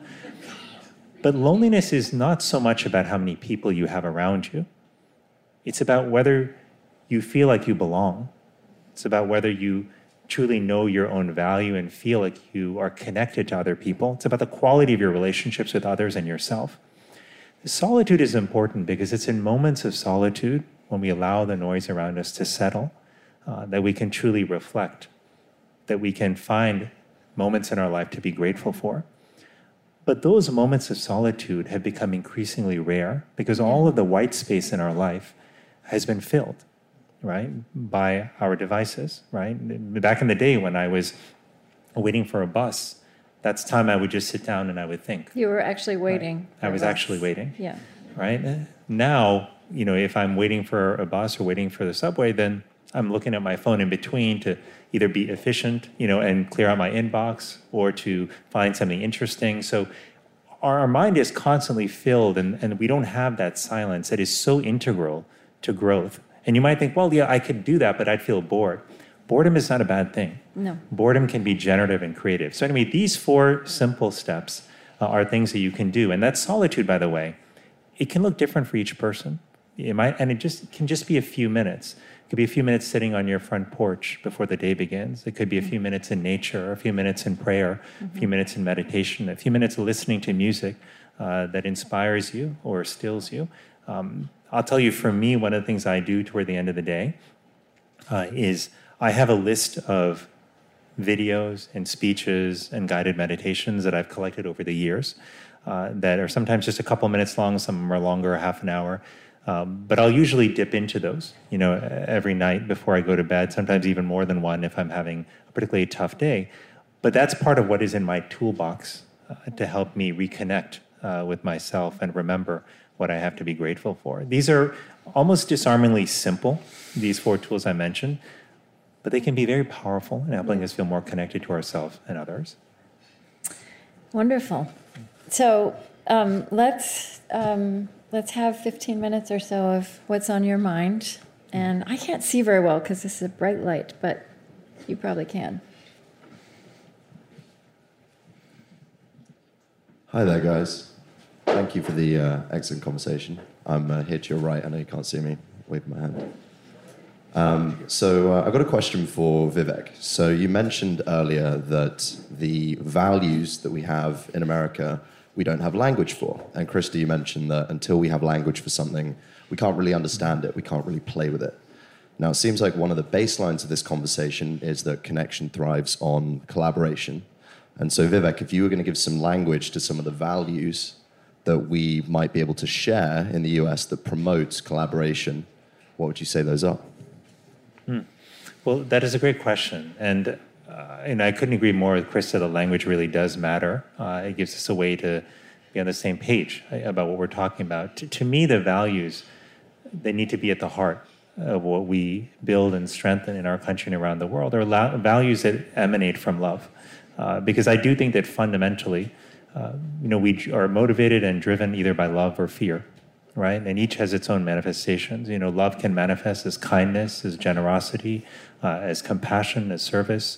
But loneliness is not so much about how many people you have around you. It's about whether you feel like you belong. It's about whether you truly know your own value and feel like you are connected to other people. It's about the quality of your relationships with others and yourself. Solitude is important because it's in moments of solitude, when we allow the noise around us to settle, uh, that we can truly reflect, that we can find moments in our life to be grateful for. But those moments of solitude have become increasingly rare because all of the white space in our life has been filled, right, by our devices, right? Back in the day when I was waiting for a bus, that's time I would just sit down and I would think. You were actually waiting. Right? I was actually waiting. Yeah. Right? Now, you know, if I'm waiting for a bus or waiting for the subway, then I'm looking at my phone in between to either be efficient, you know, and clear out my inbox or to find something interesting. So our, our mind is constantly filled and, and we don't have that silence that is so integral to growth. And you might think, well, yeah, I could do that, but I'd feel bored. Boredom is not a bad thing. No. Boredom can be generative and creative. So anyway, these four simple steps uh, are things that you can do. And that solitude, by the way, it can look different for each person. It might, and it just it can just be a few minutes. It could be a few minutes sitting on your front porch before the day begins. It could be a few minutes in nature, a few minutes in prayer, mm-hmm. a few minutes in meditation, a few minutes listening to music uh, that inspires you or stills you. Um, I'll tell you, for me, one of the things I do toward the end of the day uh, is I have a list of videos and speeches and guided meditations that I've collected over the years uh, that are sometimes just a couple minutes long, some of them are longer, half an hour. Um, but I'll usually dip into those, you know, every night before I go to bed, sometimes even more than one if I'm having a particularly tough day. But that's part of what is in my toolbox uh, to help me reconnect uh, with myself and remember what I have to be grateful for. These are almost disarmingly simple, these four tools I mentioned, but they can be very powerful in helping us feel more connected to ourselves and others. Wonderful. So um, let's... Um Let's have fifteen minutes or so of what's on your mind. And I can't see very well because this is a bright light, but you probably can. Hi there, guys. Thank you for the uh, excellent conversation. I'm uh, here to your right. I know you can't see me. Wave my hand. Um, so uh, I've got a question for Vivek. So you mentioned earlier that the values that we have in America we don't have language for. And Krista, you mentioned that until we have language for something, we can't really understand it, we can't really play with it. Now, it seems like one of the baselines of this conversation is that connection thrives on collaboration. And so, Vivek, if you were going to give some language to some of the values that we might be able to share in the U S that promotes collaboration, what would you say those are? Hmm. Well, that is a great question. And Uh, and I couldn't agree more with Krista, that language really does matter. Uh, it gives us a way to be on the same page about what we're talking about. To, to me, the values, they need to be at the heart of what we build and strengthen in our country and around the world. They're la- values that emanate from love. Uh, because I do think that fundamentally, uh, you know, we are motivated and driven either by love or fear, right? And each has its own manifestations. You know, love can manifest as kindness, as generosity, uh, as compassion, as service.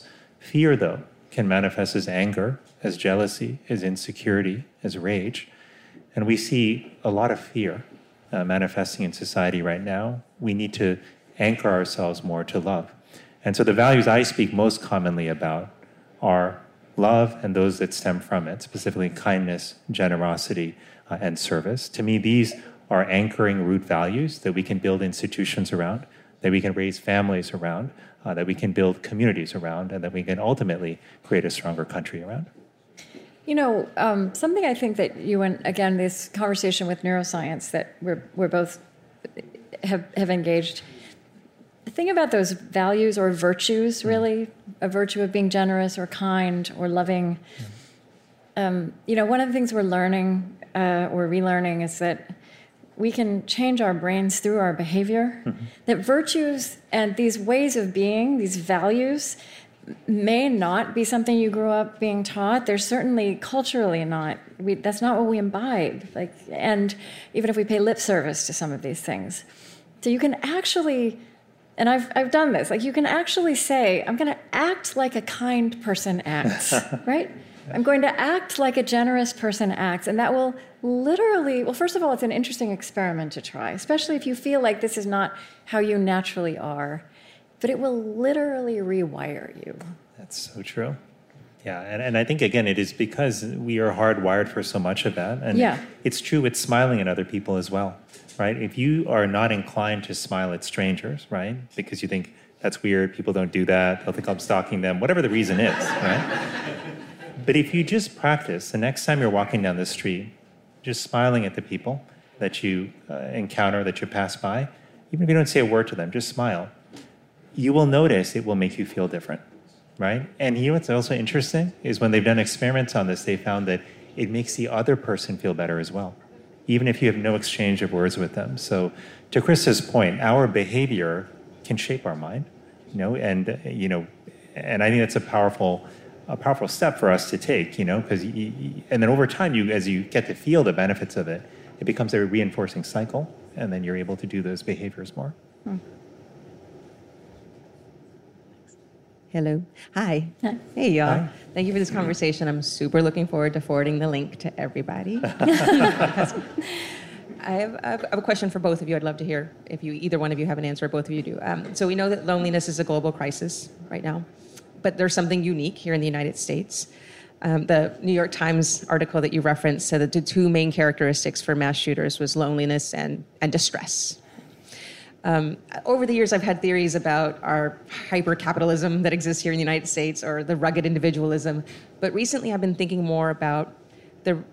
Fear, though, can manifest as anger, as jealousy, as insecurity, as rage. And we see a lot of fear uh, manifesting in society right now. We need to anchor ourselves more to love. And so the values I speak most commonly about are love and those that stem from it, specifically kindness, generosity, uh, and service. To me, these are anchoring root values that we can build institutions around, that we can raise families around, uh, that we can build communities around, and that we can ultimately create a stronger country around. You know, um, something I think that you and, again, this conversation with neuroscience that we're we're both have, have engaged, the thing about those values or virtues, really, a virtue of being generous or kind or loving, um, you know, one of the things we're learning uh, or relearning is that we can change our brains through our behavior, mm-hmm. that virtues and these ways of being, these values, may not be something you grew up being taught. They're certainly culturally not. We, that's not what we imbibe. Like, and even if we pay lip service to some of these things. So you can actually, and I've I've done this, like you can actually say, I'm going to act like a kind person acts, right? I'm going to act like a generous person acts. And that will literally, well, first of all, it's an interesting experiment to try, especially if you feel like this is not how you naturally are. But it will literally rewire you. That's so true. Yeah, and, and I think, again, it is because we are hardwired for so much of that. And yeah. It's true with smiling at other people as well, right? If you are not inclined to smile at strangers, right, because you think, that's weird, people don't do that, they'll think I'm stalking them, whatever the reason is, right? But if you just practice, the next time you're walking down the street, just smiling at the people that you uh, encounter, that you pass by, even if you don't say a word to them, just smile. You will notice it will make you feel different, right? And you know what's also interesting is when they've done experiments on this, they found that it makes the other person feel better as well, even if you have no exchange of words with them. So to Krista's point, our behavior can shape our mind, you know, and, you know, and I think that's a powerful, a powerful step for us to take, you know, because, and then over time, you, as you get to feel the benefits of it, it becomes a reinforcing cycle, and then you're able to do those behaviors more. Hmm. Hello. Hi. Hi. Hey, y'all. Hi. Thank you for this conversation. I'm super looking forward to forwarding the link to everybody. I have, I have a question for both of you. I'd love to hear if you either one of you have an answer, or both of you do. Um, so we know that loneliness is a global crisis right now, but there's something unique here in the United States. Um, the New York Times article that you referenced said that the two main characteristics for mass shooters was loneliness and, and distress. Um, over the years, I've had theories about our hyper-capitalism that exists here in the United States or the rugged individualism. But recently, I've been thinking more about the,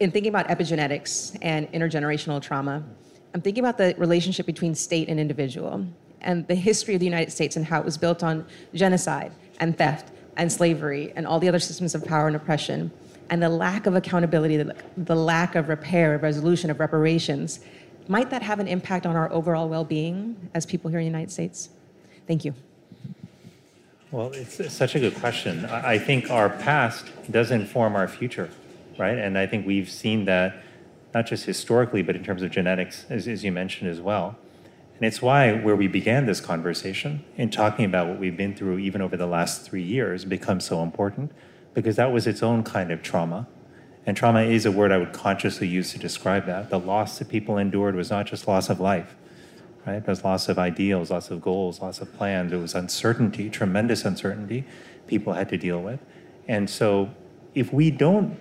in thinking about epigenetics and intergenerational trauma, I'm thinking about the relationship between state and individual and the history of the United States and how it was built on genocide and theft and slavery and all the other systems of power and oppression and the lack of accountability, the, the lack of repair, of resolution, of reparations. Might that have an impact on our overall well-being as people here in the United States? Thank you. Well, it's such a good question. I think our past does inform our future, right? And I think we've seen that not just historically, but in terms of genetics, as, as you mentioned as well. And it's why where we began this conversation in talking about what we've been through even over the last three years becomes so important, because that was its own kind of trauma. And trauma is a word I would consciously use to describe that. The loss that people endured was not just loss of life, right? It was loss of ideals, loss of goals, loss of plans. It was uncertainty, tremendous uncertainty people had to deal with. And so if we don't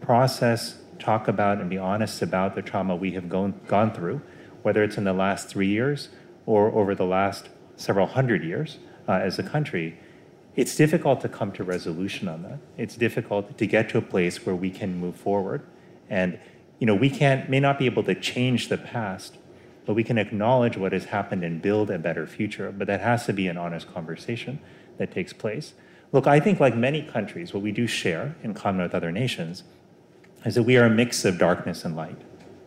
process, talk about, and be honest about the trauma we have gone, gone through, whether it's in the last three years or over the last several hundred years uh, as a country, it's difficult to come to resolution on that. It's difficult to get to a place where we can move forward. And, you know, we can't, may not be able to change the past, but we can acknowledge what has happened and build a better future. But that has to be an honest conversation that takes place. Look, I think like many countries, what we do share in common with other nations is that we are a mix of darkness and light,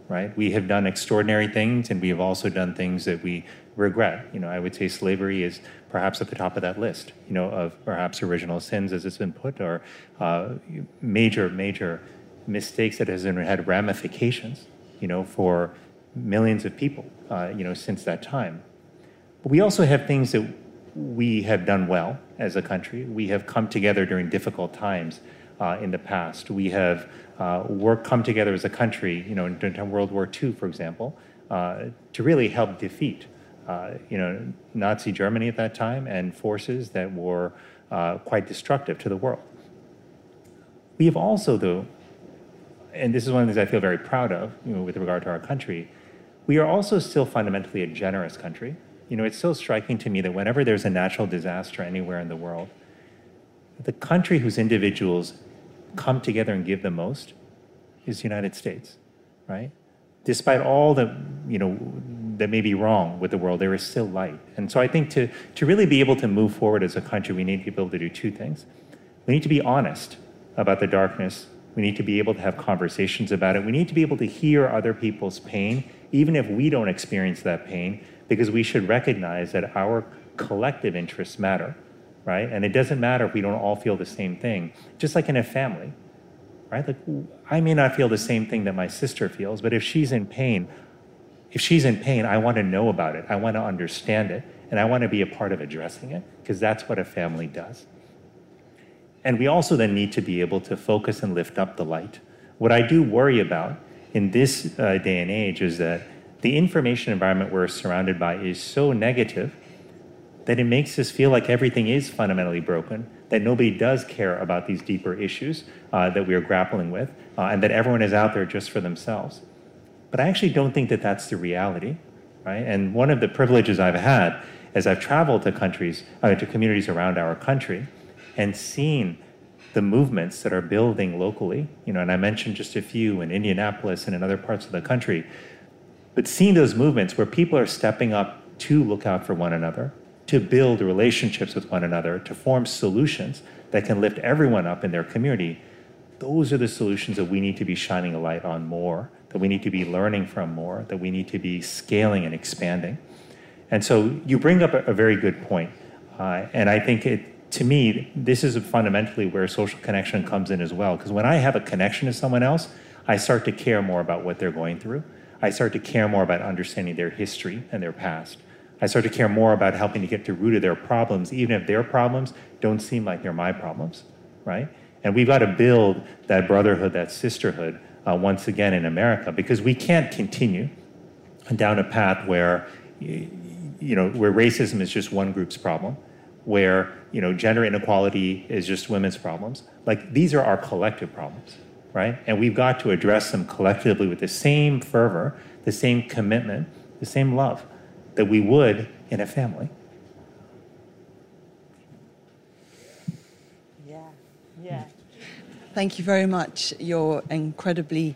right? We have done extraordinary things, and we have also done things that we regret. You know, I would say slavery is perhaps at the top of that list, you know, of perhaps original sins, as it's been put, or uh, major, major mistakes that has had ramifications, you know, for millions of people, uh, you know, since that time. But we also have things that we have done well as a country. We have come together during difficult times uh, in the past. We have uh, worked, come together as a country, you know, during World War Two, for example, uh, to really help defeat Uh, you know, Nazi Germany at that time, and forces that were uh, quite destructive to the world. We have also, though, and this is one of the things I feel very proud of, you know, with regard to our country, we are also still fundamentally a generous country. You know, it's still striking to me that whenever there's a natural disaster anywhere in the world, the country whose individuals come together and give the most is the United States, right? Despite all the, you know, that may be wrong with the world, there is still light. And so I think to, to really be able to move forward as a country, we need to be able to do two things. We need to be honest about the darkness. We need to be able to have conversations about it. We need to be able to hear other people's pain, even if we don't experience that pain, because we should recognize that our collective interests matter, right? And it doesn't matter if we don't all feel the same thing, just like in a family, right? Like, I may not feel the same thing that my sister feels, but if she's in pain, if she's in pain, I want to know about it. I want to understand it, and I want to be a part of addressing it, because that's what a family does. And we also then need to be able to focus and lift up the light. What I do worry about in this uh, day and age is that the information environment we're surrounded by is so negative that it makes us feel like everything is fundamentally broken, that nobody does care about these deeper issues uh, that we are grappling with, uh, and that everyone is out there just for themselves. But I actually don't think that that's the reality, right? And one of the privileges I've had as I've traveled to countries, uh, to communities around our country, and seen the movements that are building locally, you know, and I mentioned just a few in Indianapolis and in other parts of the country, but seeing those movements where people are stepping up to look out for one another, to build relationships with one another, to form solutions that can lift everyone up in their community, those are the solutions that we need to be shining a light on more, that we need to be learning from more, that we need to be scaling and expanding. And so you bring up a, a very good point. Uh, and I think it, to me, this is fundamentally where social connection comes in as well. Because when I have a connection to someone else, I start to care more about what they're going through. I start to care more about understanding their history and their past. I start to care more about helping to get to the root of their problems, even if their problems don't seem like they're my problems, right? And we've got to build that brotherhood, that sisterhood, uh, once again in America, because we can't continue down a path where, you know, where racism is just one group's problem, where, you know, gender inequality is just women's problems. Like, these are our collective problems, right? And we've got to address them collectively with the same fervor, the same commitment, the same love that we would in a family. Yeah, yeah. Thank you very much. You're incredibly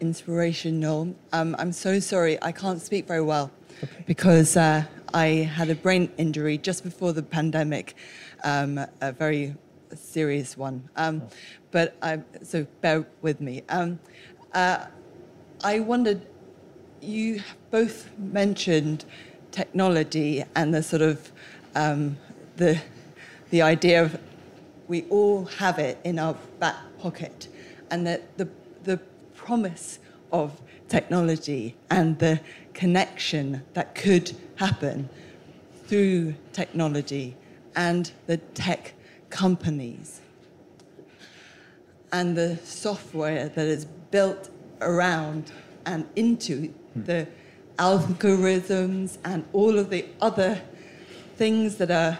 inspirational. Um, I'm so sorry, I can't speak very well okay. because uh, I had a brain injury just before the pandemic, um, a very serious one. Um, oh. But I, so bear with me. Um, uh, I wondered, you both mentioned technology and the sort of um, the the idea of we all have it in our back pocket, and that the the promise of technology and the connection that could happen through technology and the tech companies and the software that is built around and into the algorithms and all of the other things that are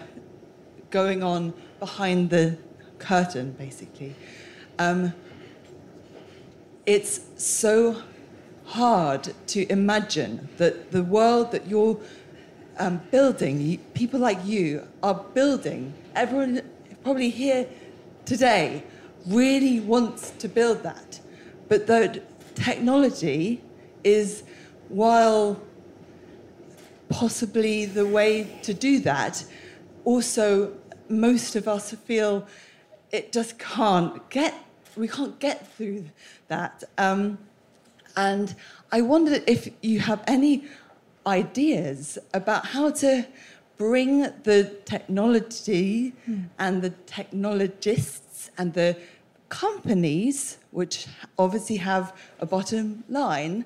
going on behind the curtain, basically. Um, it's so hard to imagine that the world that you're um, building, you, people like you are building, everyone probably here today really wants to build that, but the technology is, while possibly the way to do that, also most of us feel it just can't get, we can't get through that. Um, and I wondered if you have any ideas about how to bring the technology mm. and the technologists and the companies, which obviously have a bottom line,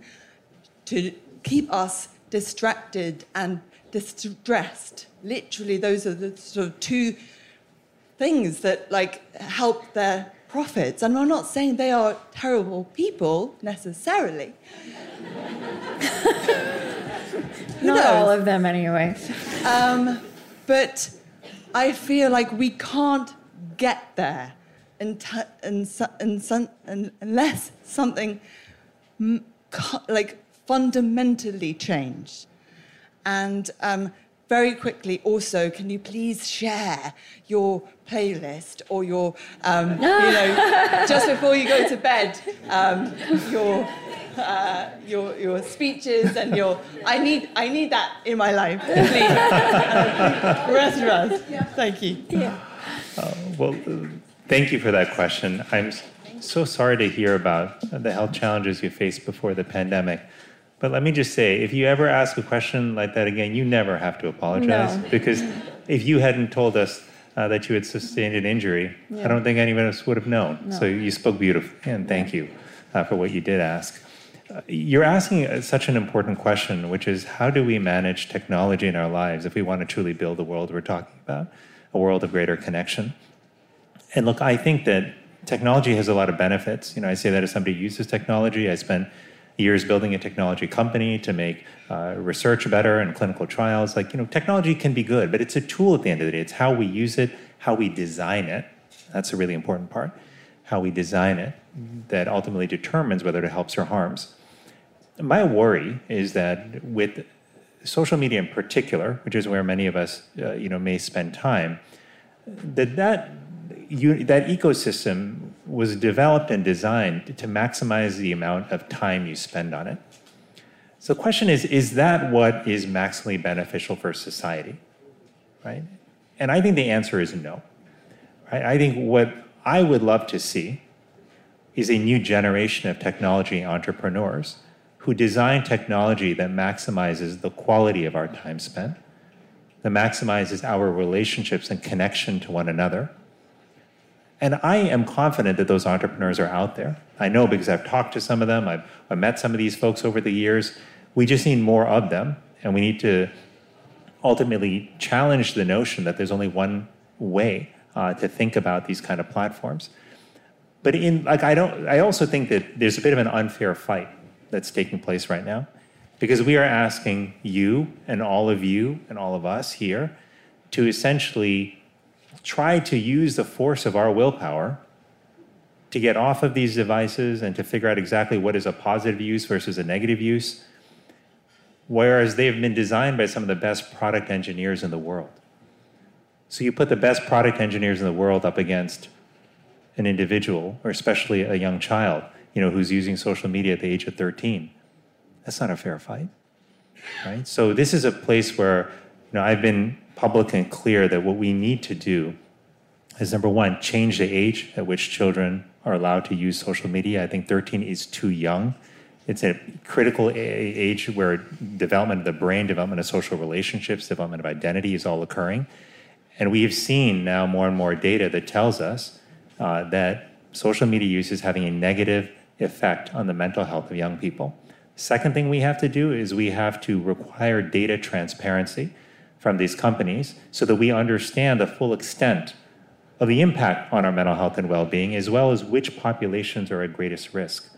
to keep us distracted and distressed. Literally, those are the sort of two things that, like, help their profits. And I'm not saying they are terrible people, necessarily. Not all of them, anyway. um, but I feel like we can't get there unti- unsu- unsu- un- unless something m- co- like fundamentally changed. And um, very quickly, also, can you please share your playlist or your, um, you know, just before you go to bed, um, your uh, your your speeches and your. I need I need that in my life. Please, rest, rest. Thank you. Yeah. Uh, well, thank you for that question. I'm so sorry to hear about the health challenges you faced before the pandemic. But let me just say, if you ever ask a question like that again, you never have to apologize. No. Because if you hadn't told us uh, that you had sustained an injury, yeah. I don't think anyone else would have known. No. So you spoke beautifully, and thank you uh, for what you did ask. Uh, you're asking such an important question, which is how do we manage technology in our lives if we want to truly build the world we're talking about, a world of greater connection? And look, I think that technology has a lot of benefits. You know, I say that as somebody who uses technology. I spend years building a technology company to make uh, research better and clinical trials. Like, you know, technology can be good, but it's a tool at the end of the day. It's how we use it, how we design it. That's a really important part. How we design it mm-hmm. that ultimately determines whether it helps or harms. My worry is that with social media in particular, which is where many of us, uh, you know, may spend time, that that, you, that ecosystem was developed and designed to maximize the amount of time you spend on it. So the question is, is that what is maximally beneficial for society, right? And I think the answer is no. Right? I think what I would love to see is a new generation of technology entrepreneurs who design technology that maximizes the quality of our time spent, that maximizes our relationships and connection to one another. And I am confident that those entrepreneurs are out there. I know because I've talked to some of them. I've, I've met some of these folks over the years. We just need more of them. And we need to ultimately challenge the notion that there's only one way uh, to think about these kind of platforms. But in like I don't. I also think that there's a bit of an unfair fight that's taking place right now because we are asking you and all of you and all of us here to essentially try to use the force of our willpower to get off of these devices and to figure out exactly what is a positive use versus a negative use, whereas they have been designed by some of the best product engineers in the world. So you put the best product engineers in the world up against an individual, or especially a young child, you know, who's using social media at the age of thirteen. That's not a fair fight, right? So this is a place where, you know, I've been public and clear that what we need to do is, number one, change the age at which children are allowed to use social media. I think thirteen is too young. It's a critical age where development of the brain, development of social relationships, development of identity is all occurring. And we have seen now more and more data that tells us uh, that social media use is having a negative effect on the mental health of young people. Second thing we have to do is we have to require data transparency from these companies so that we understand the full extent of the impact on our mental health and well-being, as well as which populations are at greatest risk,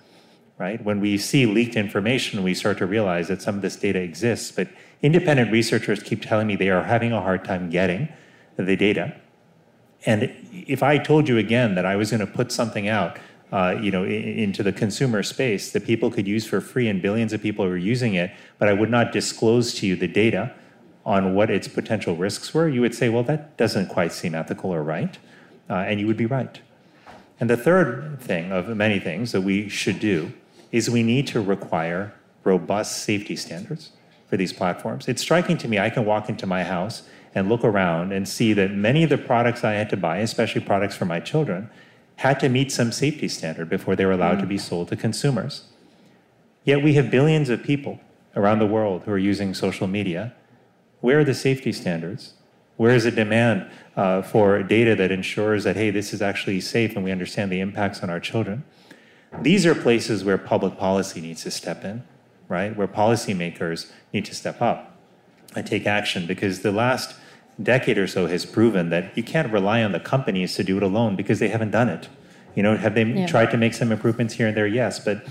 right? When we see leaked information, we start to realize that some of this data exists, but independent researchers keep telling me they are having a hard time getting the data. And if I told you again that I was gonna put something out uh, you know, into the consumer space that people could use for free and billions of people are using it, but I would not disclose to you the data on what its potential risks were, you would say, well, that doesn't quite seem ethical or right, uh, and you would be right. And the third thing of many things that we should do is we need to require robust safety standards for these platforms. It's striking to me, I can walk into my house and look around and see that many of the products I had to buy, especially products for my children, had to meet some safety standard before they were allowed mm. to be sold to consumers. Yet we have billions of people around the world who are using social media. Where are the safety standards? Where is the demand uh, for data that ensures that, hey, this is actually safe and we understand the impacts on our children? These are places where public policy needs to step in, right? Where policymakers need to step up and take action, because the last decade or so has proven that you can't rely on the companies to do it alone because they haven't done it. You know, have they yeah. tried to make some improvements here and there? Yes, but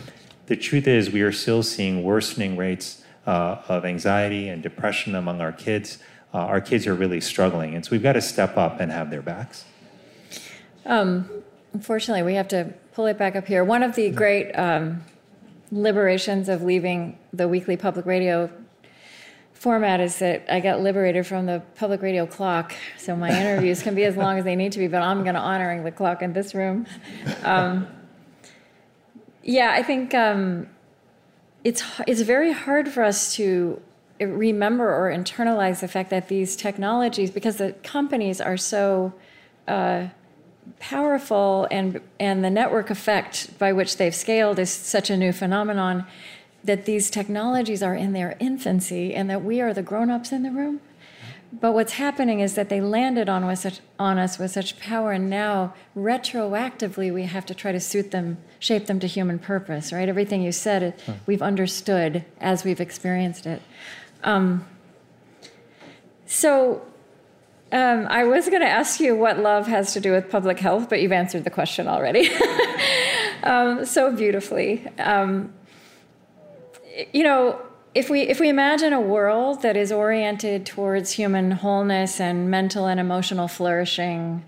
the truth is we are still seeing worsening rates Uh, of anxiety and depression among our kids. Uh, our kids are really struggling, and so we've got to step up and have their backs. Um, Unfortunately, we have to pull it back up here. One of the great um, liberations of leaving the weekly public radio format is that I got liberated from the public radio clock, so my interviews can be as long as they need to be, but I'm going to honoring the clock in this room. Um, yeah, I think um, it's it's very hard for us to remember or internalize the fact that these technologies, because the companies are so... Uh, powerful and and the network effect by which they've scaled is such a new phenomenon, that these technologies are in their infancy and that we are the grown-ups in the room. But what's happening is that they landed on, with such, on us with such power, and now retroactively we have to try to suit them, shape them to human purpose, right? Everything you said, hmm. we've understood as we've experienced it. Um, so... Um, I was going to ask you what love has to do with public health, but you've answered the question already um, so beautifully. Um, you know, if we if we imagine a world that is oriented towards human wholeness and mental and emotional flourishing,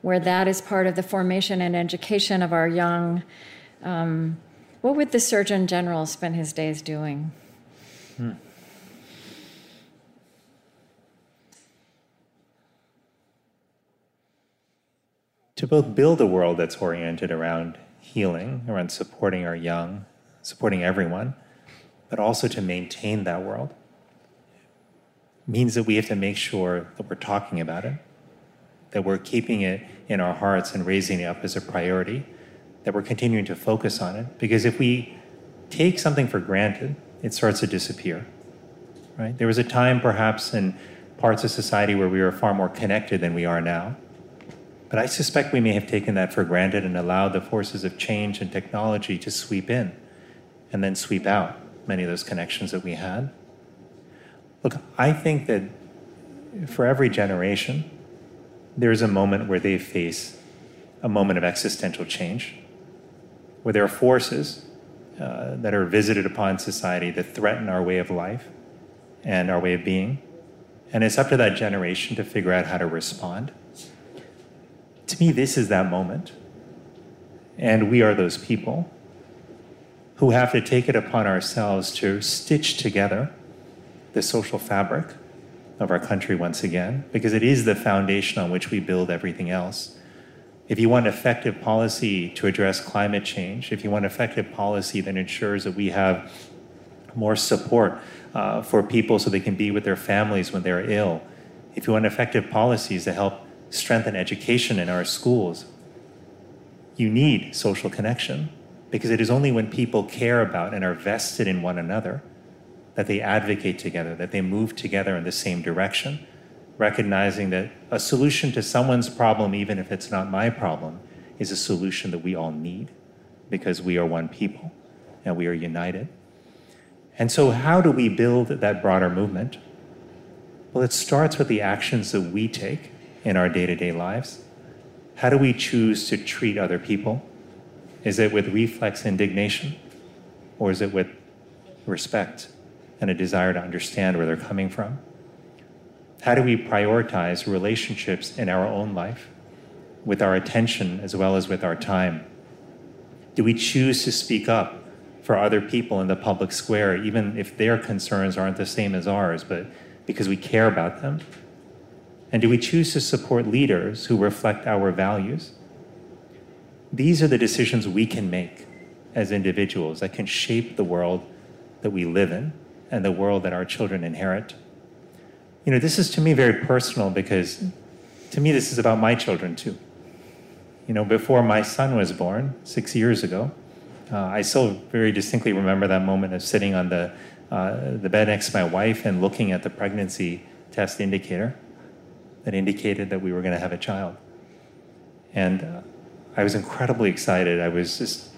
where that is part of the formation and education of our young, um, what would the Surgeon General spend his days doing? Hmm. To both build a world that's oriented around healing, around supporting our young, supporting everyone, but also to maintain that world. It means that we have to make sure that we're talking about it, that we're keeping it in our hearts and raising it up as a priority, that we're continuing to focus on it. Because if we take something for granted, it starts to disappear, right? There was a time perhaps in parts of society where we were far more connected than we are now. But I suspect we may have taken that for granted and allowed the forces of change and technology to sweep in and then sweep out many of those connections that we had. Look, I think that for every generation, there is a moment where they face a moment of existential change, where there are forces uh, that are visited upon society that threaten our way of life and our way of being. And it's up to that generation to figure out how to respond. To me, this is that moment, and we are those people who have to take it upon ourselves to stitch together the social fabric of our country once again, because it is the foundation on which we build everything else. If you want effective policy to address climate change, if you want effective policy that ensures that we have more support uh, for people so they can be with their families when they're ill, if you want effective policies to help strengthen education in our schools, you need social connection, because it is only when people care about and are vested in one another that they advocate together, that they move together in the same direction, recognizing that a solution to someone's problem, even if it's not my problem, is a solution that we all need, because we are one people and we are united. And so how do we build that broader movement? Well, it starts with the actions that we take in our day-to-day lives. How do we choose to treat other people? Is it with reflex indignation, or is it with respect and a desire to understand where they're coming from? How do we prioritize relationships in our own life with our attention as well as with our time? Do we choose to speak up for other people in the public square, even if their concerns aren't the same as ours, but because we care about them? And do we choose to support leaders who reflect our values? These are the decisions we can make as individuals that can shape the world that we live in and the world that our children inherit. You know, this is to me very personal, because to me this is about my children too. You know, before my son was born six years ago, uh, I still very distinctly remember that moment of sitting on the, uh, the bed next to my wife and looking at the pregnancy test indicator that indicated that we were going to have a child. And uh, I was incredibly excited. I was just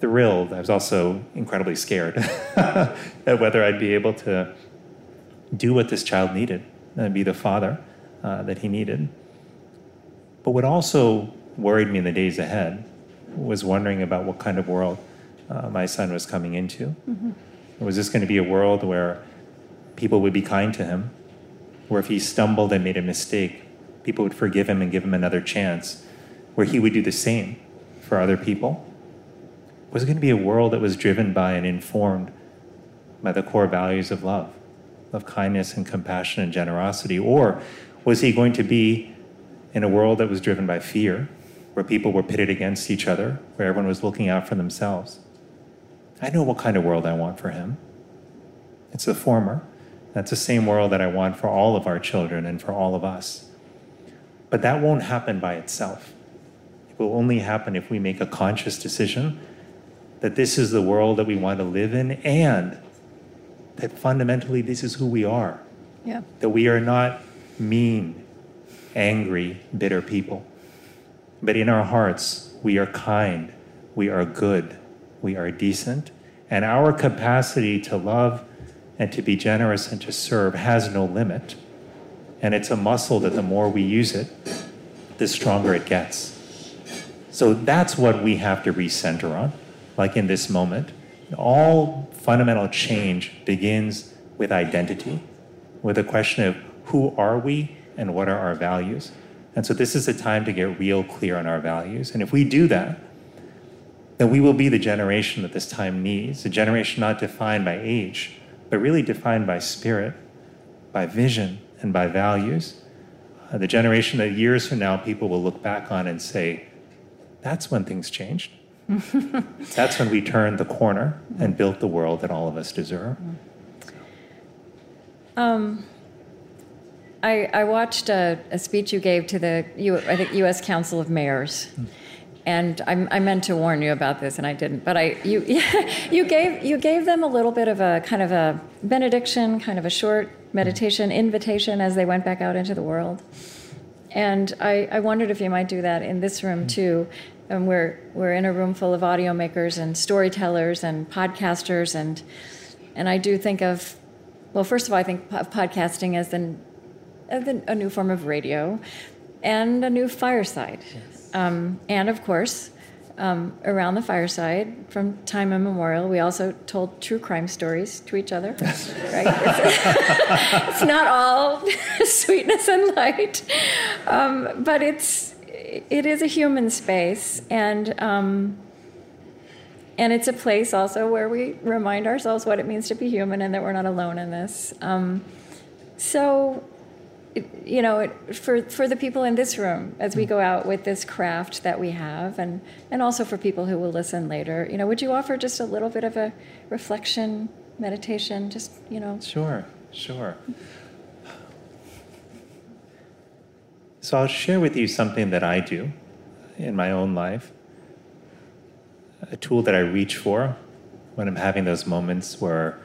thrilled. I was also incredibly scared at whether I'd be able to do what this child needed and be the father uh, that he needed. But what also worried me in the days ahead was wondering about what kind of world uh, my son was coming into. Mm-hmm. Was this going to be a world where people would be kind to him, where if he stumbled and made a mistake, people would forgive him and give him another chance, where he would do the same for other people? Was it going to be a world that was driven by and informed by the core values of love, of kindness and compassion and generosity? Or was he going to be in a world that was driven by fear, where people were pitted against each other, where everyone was looking out for themselves? I know what kind of world I want for him. It's the former. That's the same world that I want for all of our children and for all of us. But that won't happen by itself. It will only happen if we make a conscious decision that this is the world that we want to live in, and that fundamentally this is who we are. Yeah. That we are not mean, angry, bitter people. But in our hearts, we are kind, we are good, we are decent, and our capacity to love and to be generous and to serve has no limit. And it's a muscle that the more we use it, the stronger it gets. So that's what we have to recenter on, like in this moment. All fundamental change begins with identity, with a question of who are we and what are our values. And so this is the time to get real clear on our values. And if we do that, then we will be the generation that this time needs, a generation not defined by age, but really defined by spirit, by vision, and by values. Uh, the generation that years from now people will look back on and say, that's when things changed. That's when we turned the corner and built the world that all of us deserve. Um. I, I watched a, a speech you gave to the U, I think U S Council of Mayors, and I, I meant to warn you about this, and I didn't. But I you you gave you gave them a little bit of a kind of a benediction, kind of a short meditation invitation as they went back out into the world. And I, I wondered if you might do that in this room too. And we're we're in a room full of audio makers and storytellers and podcasters, and and I do think of, well, first of all, I think of podcasting as an a new form of radio, and a new fireside. Yes. Um, and of course, um, around the fireside, from time immemorial, we also told true crime stories to each other. Yes. Right? It's, it's not all sweetness and light, um, but it's it is a human space, and um, and it's a place also where we remind ourselves what it means to be human and that we're not alone in this. Um, so. You know, it, for for the people in this room, as we go out with this craft that we have, and, and also for people who will listen later, you know, would you offer just a little bit of a reflection, meditation, just, you know? Sure, sure. So I'll share with you something that I do in my own life, a tool that I reach for when I'm having those moments where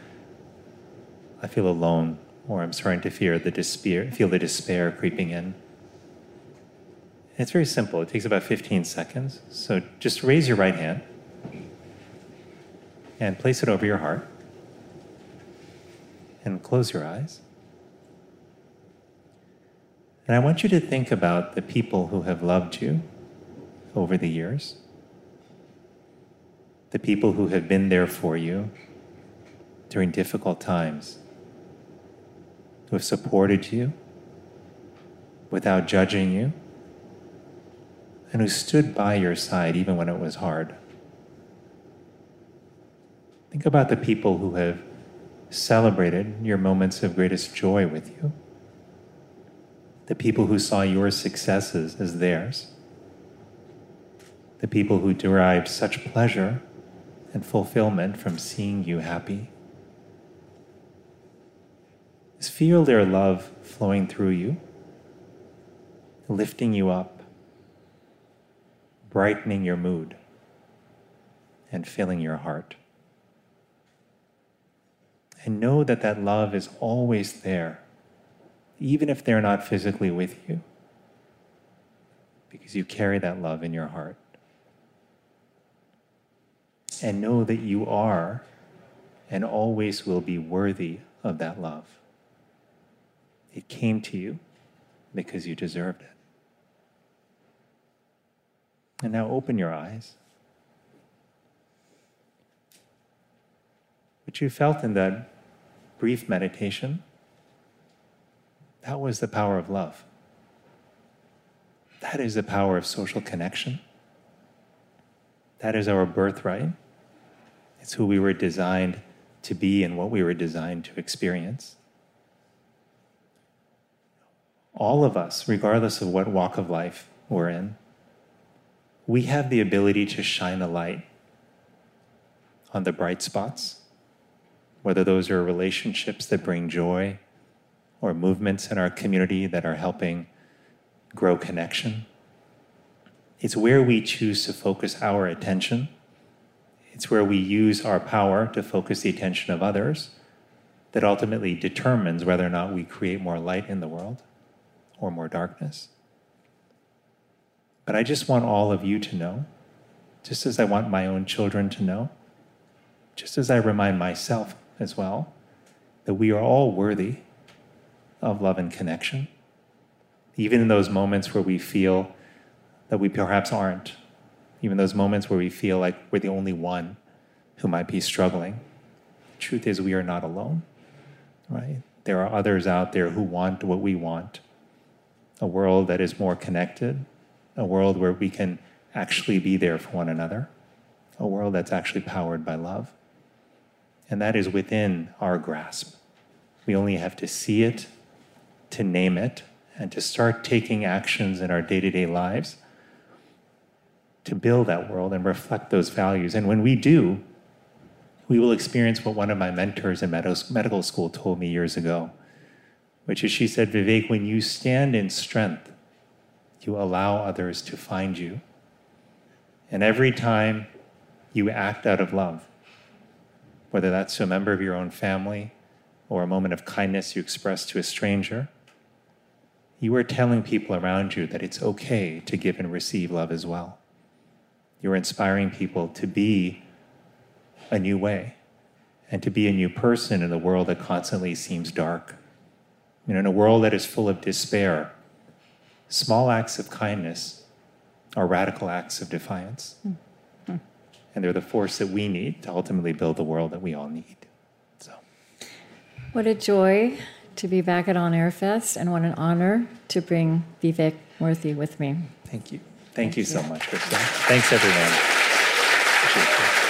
I feel alone, or I'm starting to fear the despair, feel the despair creeping in. It's very simple. It takes about fifteen seconds. So just raise your right hand and place it over your heart and close your eyes. And I want you to think about the people who have loved you over the years, the people who have been there for you during difficult times, who have supported you without judging you, and who stood by your side even when it was hard. Think about the people who have celebrated your moments of greatest joy with you, the people who saw your successes as theirs, the people who derived such pleasure and fulfillment from seeing you happy. Just feel their love flowing through you, lifting you up, brightening your mood, and filling your heart. And know that that love is always there, even if they're not physically with you, because you carry that love in your heart. And know that you are and always will be worthy of that love. It came to you because you deserved it. And now open your eyes. What you felt in that brief meditation, that was the power of love. That is the power of social connection. That is our birthright. It's who we were designed to be and what we were designed to experience. All of us, regardless of what walk of life we're in, we have the ability to shine a light on the bright spots, whether those are relationships that bring joy or movements in our community that are helping grow connection. It's where we choose to focus our attention. It's where we use our power to focus the attention of others that ultimately determines whether or not we create more light in the world or more darkness. But I just want all of you to know, just as I want my own children to know, just as I remind myself as well, that we are all worthy of love and connection. Even in those moments where we feel that we perhaps aren't, even those moments where we feel like we're the only one who might be struggling, the truth is we are not alone, right? There are others out there who want what we want, a world that is more connected, a world where we can actually be there for one another, a world that's actually powered by love. And that is within our grasp. We only have to see it, to name it, and to start taking actions in our day-to-day lives to build that world and reflect those values. And when we do, we will experience what one of my mentors in medical school told me years ago, which is she said, Vivek, when you stand in strength, you allow others to find you. And every time you act out of love, whether that's to a member of your own family or a moment of kindness you express to a stranger, you are telling people around you that it's okay to give and receive love as well. You're inspiring people to be a new way and to be a new person in a world that constantly seems dark. You know, in a world that is full of despair, small acts of kindness are radical acts of defiance. Mm-hmm. And they're the force that we need to ultimately build the world that we all need. So, what a joy to be back at On Air Fest, and what an honor to bring Vivek Murthy with me. Thank you. Thank, Thank you, you so much, Krista. Thanks, everyone.